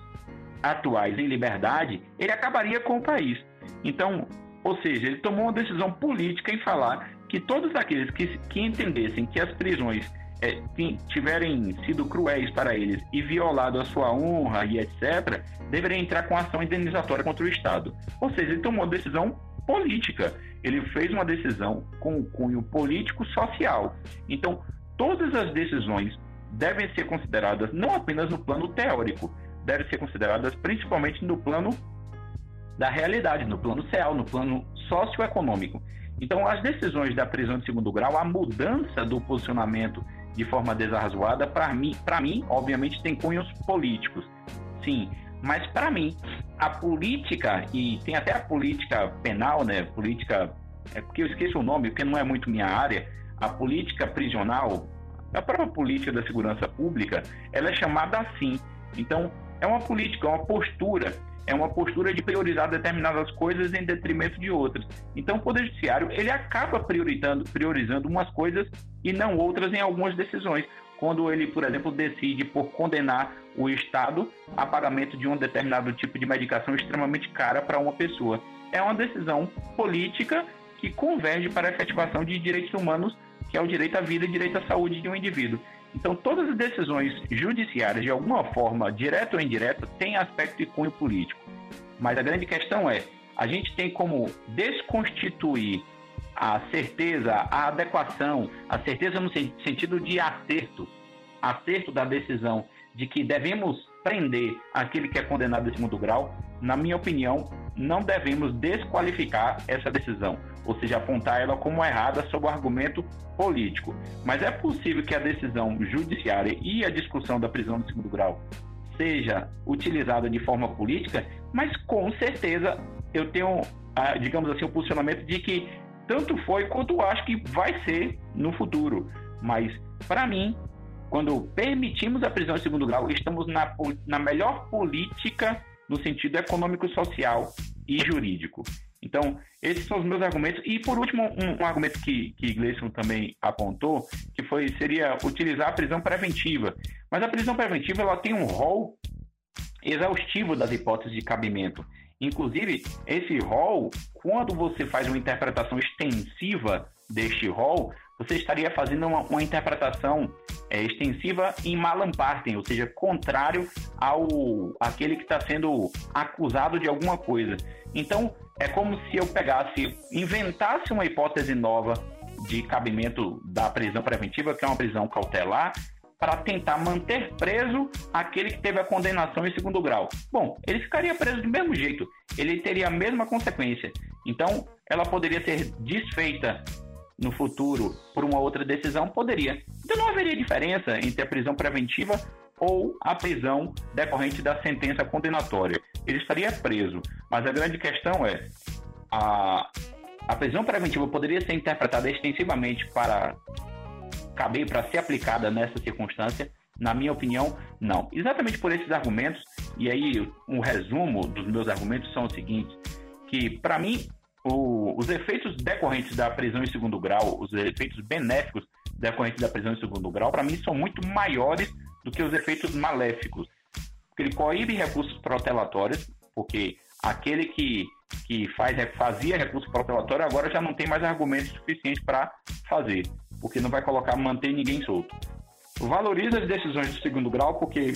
atuais em liberdade, ele acabaria com o país. Então, ou seja, ele tomou uma decisão política em falar que todos aqueles que, que entendessem que as prisões É, tiverem sido cruéis para eles e violado a sua honra e etcétera, deveriam entrar com ação indenizatória contra o Estado. Ou seja, ele tomou uma decisão política. Ele fez uma decisão com o cunho político-social. Então, todas as decisões devem ser consideradas não apenas no plano teórico, devem ser consideradas principalmente no plano da realidade, no plano social, no plano socioeconômico. Então, as decisões da prisão de segundo grau, a mudança do posicionamento de forma desarrazoada, para mim, para mim, obviamente, tem cunhos políticos, sim. Mas, para mim, a política, e tem até a política penal, né? Política, é porque eu esqueço o nome, porque não é muito minha área, a política prisional, a própria política da segurança pública, ela é chamada assim. Então, é uma política, é uma postura, é uma postura de priorizar determinadas coisas em detrimento de outras. Então, o Poder Judiciário, ele acaba priorizando, priorizando umas coisas e não outras em algumas decisões. Quando ele, por exemplo, decide por condenar o Estado a pagamento de um determinado tipo de medicação extremamente cara para uma pessoa. É uma decisão política que converge para a efetivação de direitos humanos, que é o direito à vida e direito à saúde de um indivíduo. Então, todas as decisões judiciárias, de alguma forma, direta ou indireta, têm aspecto e cunho político. Mas a grande questão é, a gente tem como desconstituir a certeza, a adequação, a certeza no sentido de acerto, acerto da decisão de que devemos prender aquele que é condenado em segundo grau. Na minha opinião, não devemos desqualificar essa decisão, ou seja, apontar ela como errada sob o argumento político. Mas é possível que a decisão judiciária e a discussão da prisão de segundo grau seja utilizada de forma política, mas com certeza eu tenho, digamos assim, o posicionamento de que tanto foi quanto acho que vai ser no futuro. Mas, para mim, quando permitimos a prisão de segundo grau, estamos na, na melhor política no sentido econômico, social e jurídico. Então, esses são os meus argumentos. E, por último, um, um argumento que, que Gleison também apontou, que foi, seria utilizar a prisão preventiva. Mas a prisão preventiva ela tem um rol exaustivo das hipóteses de cabimento. Inclusive, esse rol, quando você faz uma interpretação extensiva deste rol, você estaria fazendo uma, uma interpretação é, extensiva em malam partem, ou seja, contrário ao aquele que está sendo acusado de alguma coisa. Então, é como se eu pegasse, inventasse uma hipótese nova de cabimento da prisão preventiva, que é uma prisão cautelar, para tentar manter preso aquele que teve a condenação em segundo grau. Bom, ele ficaria preso do mesmo jeito, ele teria a mesma consequência. Então, ela poderia ser desfeita no futuro por uma outra decisão, poderia. Então, não haveria diferença entre a prisão preventiva ou a prisão decorrente da sentença condenatória. Ele estaria preso. Mas a grande questão é, a, a prisão preventiva poderia ser interpretada extensivamente para caber, para ser aplicada nessa circunstância? Na minha opinião, não. Exatamente por esses argumentos, e aí um resumo dos meus argumentos são os seguintes, que para mim, o, os efeitos decorrentes da prisão em segundo grau, os efeitos benéficos decorrentes da prisão em segundo grau, para mim são muito maiores do que os efeitos maléficos. Porque ele coíbe recursos protelatórios, porque aquele que, que faz, fazia recurso protelatório agora já não tem mais argumentos suficientes para fazer, porque não vai colocar, manter ninguém solto. Valoriza as decisões do segundo grau, porque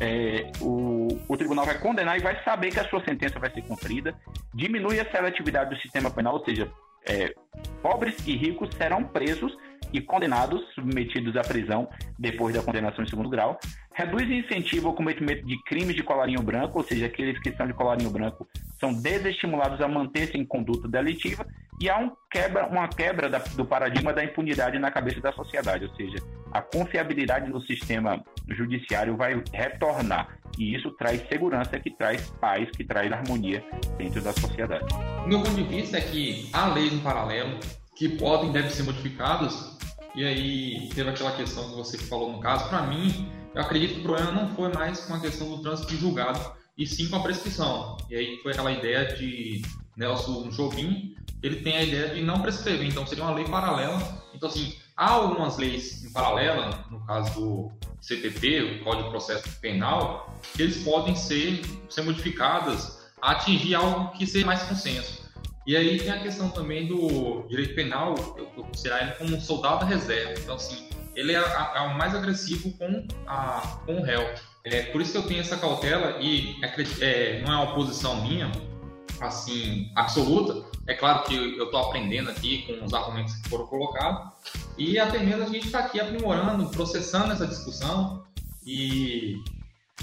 é, o, o tribunal vai condenar e vai saber que a sua sentença vai ser cumprida. Diminui a seletividade do sistema penal, ou seja, é, pobres e ricos serão presos e condenados, submetidos à prisão depois da condenação em segundo grau. Reduz incentivo ao cometimento de crimes de colarinho branco, ou seja, aqueles que são de colarinho branco são desestimulados a manter-se em conduta delitiva, e há um quebra, uma quebra da, do paradigma da impunidade na cabeça da sociedade, ou seja, a confiabilidade no sistema judiciário vai retornar, e isso traz segurança, que traz paz, que traz harmonia dentro da sociedade. O meu ponto de vista é que há leis no paralelo que podem e devem ser modificadas, e aí teve aquela questão que você falou no caso. Para mim, eu acredito que o problema não foi mais com a questão do trânsito de julgado, e sim com a prescrição. E aí foi aquela ideia de Nelson Jobim, ele tem a ideia de não prescrever, então seria uma lei paralela. Então, assim, há algumas leis em paralela, no caso do C P P, o Código de Processo Penal, que eles podem ser, ser modificadas a atingir algo que seja mais consenso. E aí tem a questão também do direito penal, eu considerar ele como um soldado da reserva. Então, assim, ele é, é o mais agressivo com, a, com o réu. É, por isso que eu tenho essa cautela, e é, não é uma posição minha, assim, absoluta. É claro que eu estou aprendendo aqui com os argumentos que foram colocados, e até mesmo a gente está aqui aprimorando, processando essa discussão. E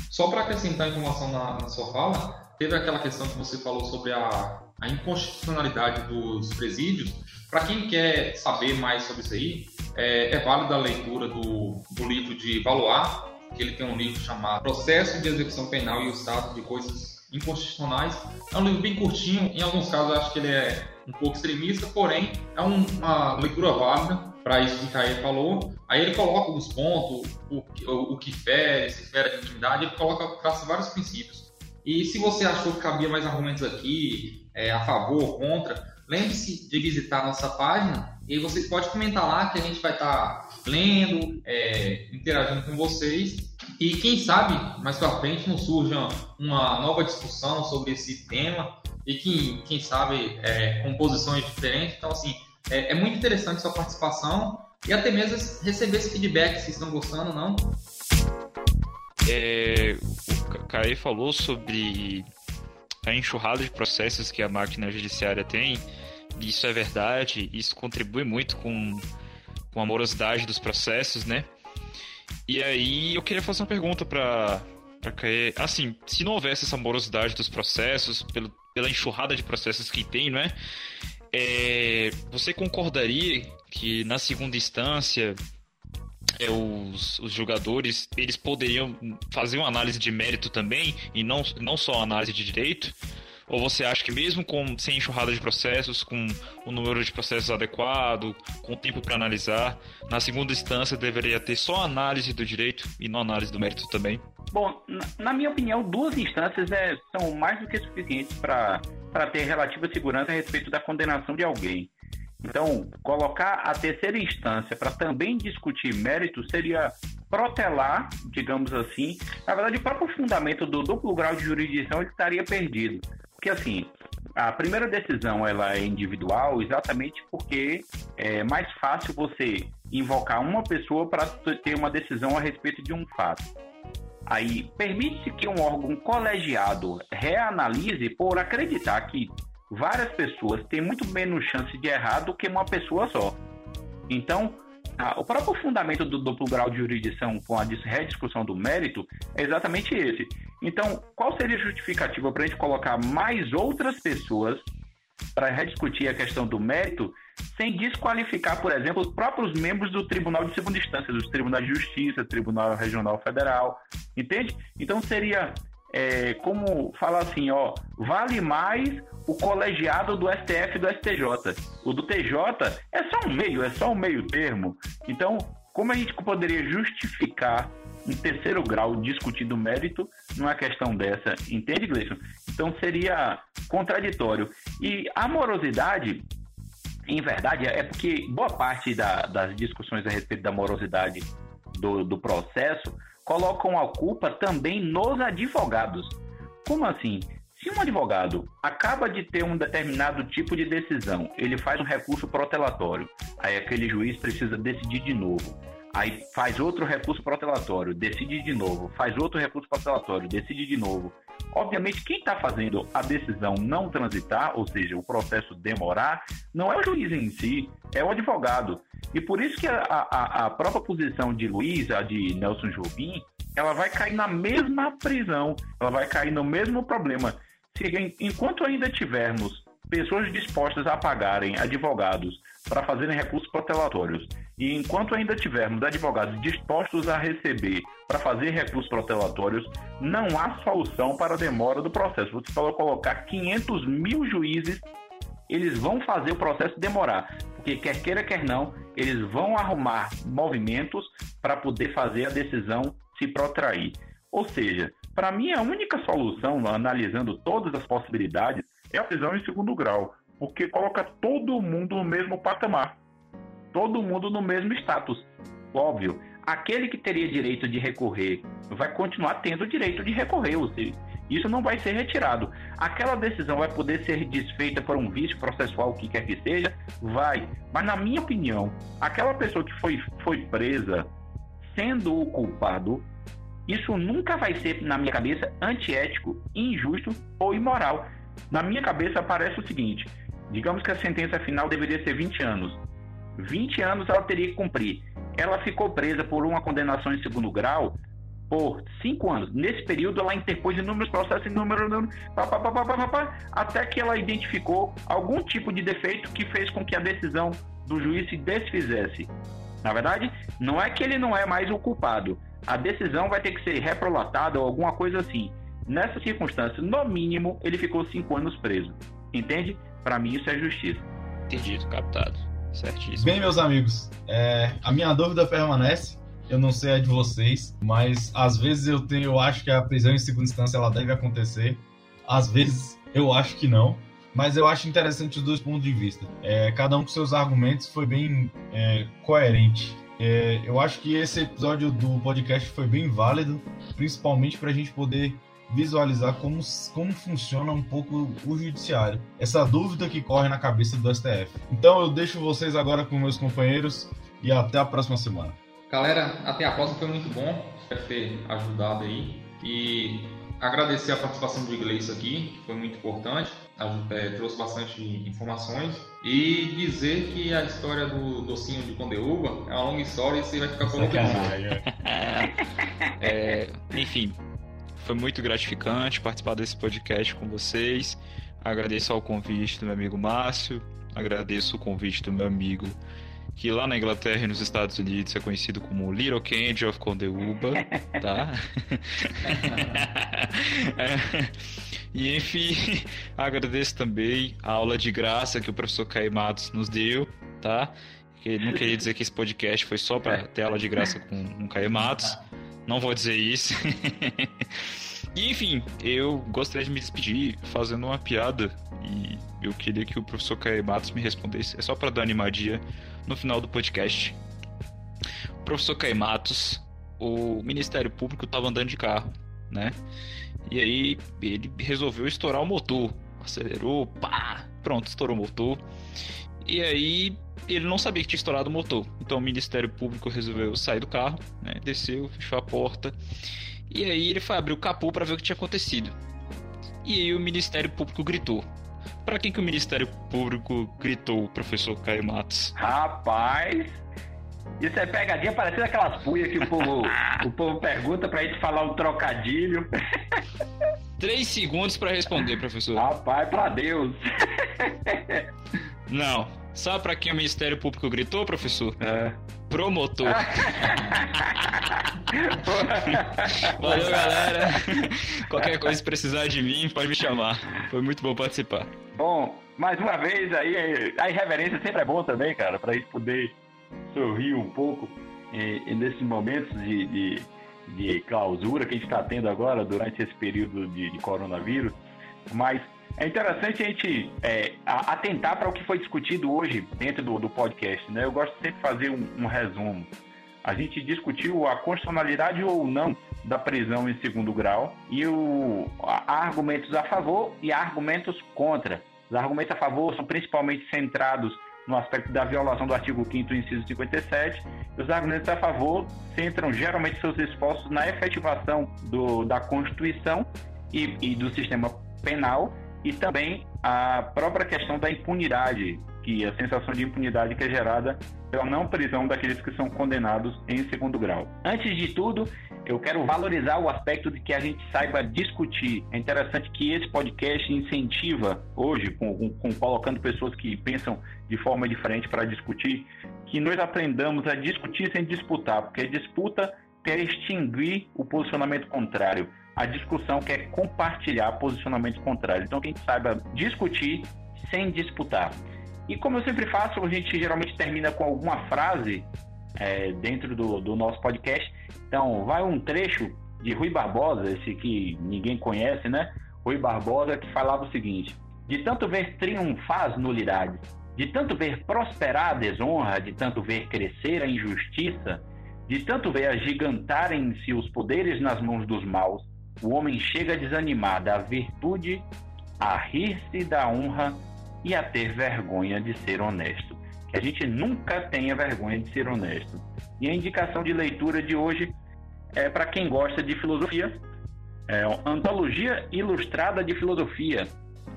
só para acrescentar informação na, na sua fala, teve aquela questão que você falou sobre a, a inconstitucionalidade dos presídios. Para quem quer saber mais sobre isso aí, é, é válida a leitura do, do livro de Valois, que ele tem um livro chamado Processo de Execução Penal e o Estado de Coisas Inconstitucionais. É um livro bem curtinho, em alguns casos eu acho que ele é um pouco extremista, porém é um, uma leitura válida para isso que o Caio falou. Aí ele coloca alguns pontos, o, o, o que fere, se fere a dignidade, ele coloca, traça vários princípios. E se você achou que cabia mais argumentos aqui, é, a favor ou contra, lembre-se de visitar a nossa página, e vocês podem comentar lá, que a gente vai estar lendo, é, interagindo com vocês. E quem sabe, mais pra frente, não surja uma nova discussão sobre esse tema, e que, quem sabe, é, composições diferentes. Então, assim, é, é muito interessante sua participação, e até mesmo receber esse feedback, se estão gostando ou não. É, o Caê falou sobre a enxurrada de processos que a máquina judiciária tem, e isso é verdade, isso contribui muito com, com a morosidade dos processos, né? E aí eu queria fazer uma pergunta para Caê. Assim, se não houvesse essa morosidade dos processos, pelo, pela enxurrada de processos que tem, né? É, você concordaria que na segunda instância é, os, os julgadores, eles poderiam fazer uma análise de mérito também, e não, não só análise de direito? Ou você acha que mesmo com, sem enxurrada de processos, com o número de processos adequado, com o tempo para analisar, na segunda instância deveria ter só análise do direito e não análise do mérito também? Bom, na minha opinião, duas instâncias é, são mais do que suficientes para ter relativa segurança a respeito da condenação de alguém. Então, colocar a terceira instância para também discutir mérito seria protelar, digamos assim, na verdade o próprio fundamento do duplo grau de jurisdição, ele estaria perdido. Porque, assim, a primeira decisão ela é individual exatamente porque é mais fácil você invocar uma pessoa para ter uma decisão a respeito de um fato. Aí, permite-se que um órgão colegiado reanalise por acreditar que várias pessoas têm muito menos chance de errar do que uma pessoa só. Então, a, o próprio fundamento do duplo grau de jurisdição com a rediscussão do mérito é exatamente esse. Então, qual seria a justificativa para a gente colocar mais outras pessoas para rediscutir a questão do mérito sem desqualificar, por exemplo, os próprios membros do Tribunal de Segunda Instância, dos Tribunais de Justiça, Tribunal Regional Federal, entende? Então, seria é, como falar assim, ó, vale mais o colegiado do S T F e do S T J. O do T J é só um meio, é só um meio termo. Então, como a gente poderia justificar um terceiro grau discutindo mérito numa questão dessa? Entende, Gleison? Então, seria contraditório. E a morosidade, em verdade, é porque boa parte da, das discussões a respeito da morosidade do, do processo colocam a culpa também nos advogados. Como assim? Se um advogado acaba de ter um determinado tipo de decisão, ele faz um recurso protelatório, aí aquele juiz precisa decidir de novo, aí faz outro recurso protelatório, decide de novo, faz outro recurso protelatório, decide de novo. Obviamente, quem está fazendo a decisão não transitar, ou seja, o processo demorar, não é o juiz em si, é o advogado. E por isso que a, a, a própria posição de Luiz, a de Nelson Jobim, ela vai cair na mesma prisão, ela vai cair no mesmo problema. Se, enquanto ainda tivermos pessoas dispostas a pagarem advogados para fazerem recursos protelatórios, e enquanto ainda tivermos advogados dispostos a receber para fazer recursos protelatórios, não há solução para a demora do processo. Você falou colocar quinhentos mil juízes, eles vão fazer o processo demorar, porque quer queira, quer não, eles vão arrumar movimentos para poder fazer a decisão se protrair. Ou seja, para mim a única solução, analisando todas as possibilidades, é a prisão em segundo grau, porque coloca todo mundo no mesmo patamar, todo mundo no mesmo status. Óbvio, aquele que teria direito de recorrer vai continuar tendo o direito de recorrer, ou seja, isso não vai ser retirado. Aquela decisão vai poder ser desfeita por um vício processual, o que quer que seja, vai. Mas, na minha opinião, aquela pessoa que foi, foi presa sendo o culpado, isso nunca vai ser, na minha cabeça, antiético, injusto ou imoral. Na minha cabeça aparece o seguinte: digamos que a sentença final deveria ser vinte anos. vinte anos ela teria que cumprir. Ela ficou presa por uma condenação em segundo grau por cinco anos. Nesse período ela interpôs inúmeros processos, inúmeros, pá, pá, pá, pá, pá, pá, até que ela identificou algum tipo de defeito que fez com que a decisão do juiz se desfizesse. Na verdade, não é que ele não é mais o culpado. A decisão vai ter que ser reprolatada ou alguma coisa assim. Nessa circunstância, no mínimo, ele ficou cinco anos preso. Entende? Para mim, isso é justiça. Entendido, captado. Certíssimo. Bem, meus amigos, é, a minha dúvida permanece. Eu não sei a de vocês, mas às vezes eu, tenho, eu acho que a prisão em segunda instância ela deve acontecer. Às vezes eu acho que não. Mas eu acho interessante os dois pontos de vista. É, cada um com seus argumentos foi bem é, coerente. É, eu acho que esse episódio do podcast foi bem válido, principalmente para a gente poder visualizar como, como funciona um pouco o judiciário, essa dúvida que corre na cabeça do S T F. Então eu deixo vocês agora com meus companheiros e até a próxima semana. Galera, até a próxima, foi muito bom, espero ter ajudado aí e agradecer a participação do Gleison aqui, que foi muito importante, trouxe bastante informações, e dizer que a história do docinho de Condeúba é uma longa história e você vai ficar falando é, enfim. Foi muito gratificante participar desse podcast com vocês. Agradeço ao convite do meu amigo Márcio. Agradeço o convite do meu amigo, que lá na Inglaterra e nos Estados Unidos é conhecido como Little Candy of Condeúba, tá? é. E enfim, agradeço também a aula de graça que o professor Caio Matos nos deu, tá? Eu não queria dizer que esse podcast foi só para ter aula de graça com o Caio Matos. Não vou dizer isso. E, enfim, eu gostaria de me despedir fazendo uma piada. E eu queria que o professor Caio Matos me respondesse. É só para dar animadinha no final do podcast. O professor Caio Matos, o Ministério Público estava andando de carro, né? E aí ele resolveu estourar o motor. Acelerou, pá! Pronto, estourou o motor. E aí ele não sabia que tinha estourado o motor. Então o Ministério Público resolveu sair do carro, né? Desceu, fechou a porta. E aí ele foi abrir o capô para ver o que tinha acontecido. E aí o Ministério Público gritou. Para quem que o Ministério Público gritou, professor Caio Matos? Rapaz, isso é pegadinha parecendo aquelas punhas que o povo, o povo pergunta pra gente falar um trocadilho. Três segundos para responder, professor. Rapaz, pra Deus. Não. Sabe pra quem o Ministério Público gritou, professor? É. Promotor. Valeu, galera. Qualquer coisa, se precisar de mim, pode me chamar. Foi muito bom participar. Bom, mais uma vez, aí a irreverência sempre é bom também, cara, pra gente poder sorrir um pouco e, e nesses momentos de, de, de clausura que a gente tá tendo agora durante esse período de, de coronavírus. Mas é interessante a gente é, atentar para o que foi discutido hoje dentro do, do podcast, né? Eu gosto sempre de fazer um, um resumo. A gente discutiu a constitucionalidade ou não da prisão em segundo grau e o, há argumentos a favor e há argumentos contra. Os argumentos a favor são principalmente centrados no aspecto da violação do artigo quinto, inciso cinquenta e sete, os argumentos a favor centram geralmente seus esforços na efetivação do, da Constituição e, e do sistema penal, e também a própria questão da impunidade, que é a sensação de impunidade que é gerada pela não prisão daqueles que são condenados em segundo grau. Antes de tudo, Eu quero valorizar o aspecto de que a gente saiba discutir. É interessante que esse podcast incentiva hoje, com, com, com, colocando pessoas que pensam de forma diferente para discutir, que nós aprendamos a discutir sem disputar, porque a disputa quer extinguir o posicionamento contrário. A discussão quer compartilhar posicionamentos contrários. Então, que a gente saiba discutir sem disputar. E como eu sempre faço, a gente geralmente termina com alguma frase é, dentro do, do nosso podcast. Então, vai um trecho de Rui Barbosa, esse que ninguém conhece, né? Rui Barbosa, que falava o seguinte: de tanto ver triunfar as nulidades, de tanto ver prosperar a desonra, de tanto ver crescer a injustiça, de tanto ver agigantarem-se os poderes nas mãos dos maus, o homem chega desanimado à virtude, a rir-se da honra e a ter vergonha de ser honesto. Que a gente nunca tenha vergonha de ser honesto. E a indicação de leitura de hoje é para quem gosta de filosofia, é Antologia Ilustrada de Filosofia,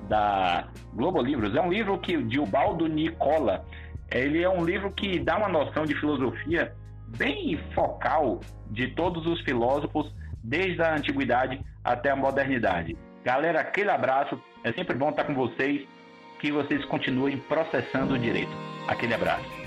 da Globo Livros. É um livro que Diubaldo Nicola, ele é um livro que dá uma noção de filosofia bem focal de todos os filósofos, desde a antiguidade até a modernidade. Galera, aquele abraço, é sempre bom estar com vocês, que vocês continuem processando o direito. Aquele abraço.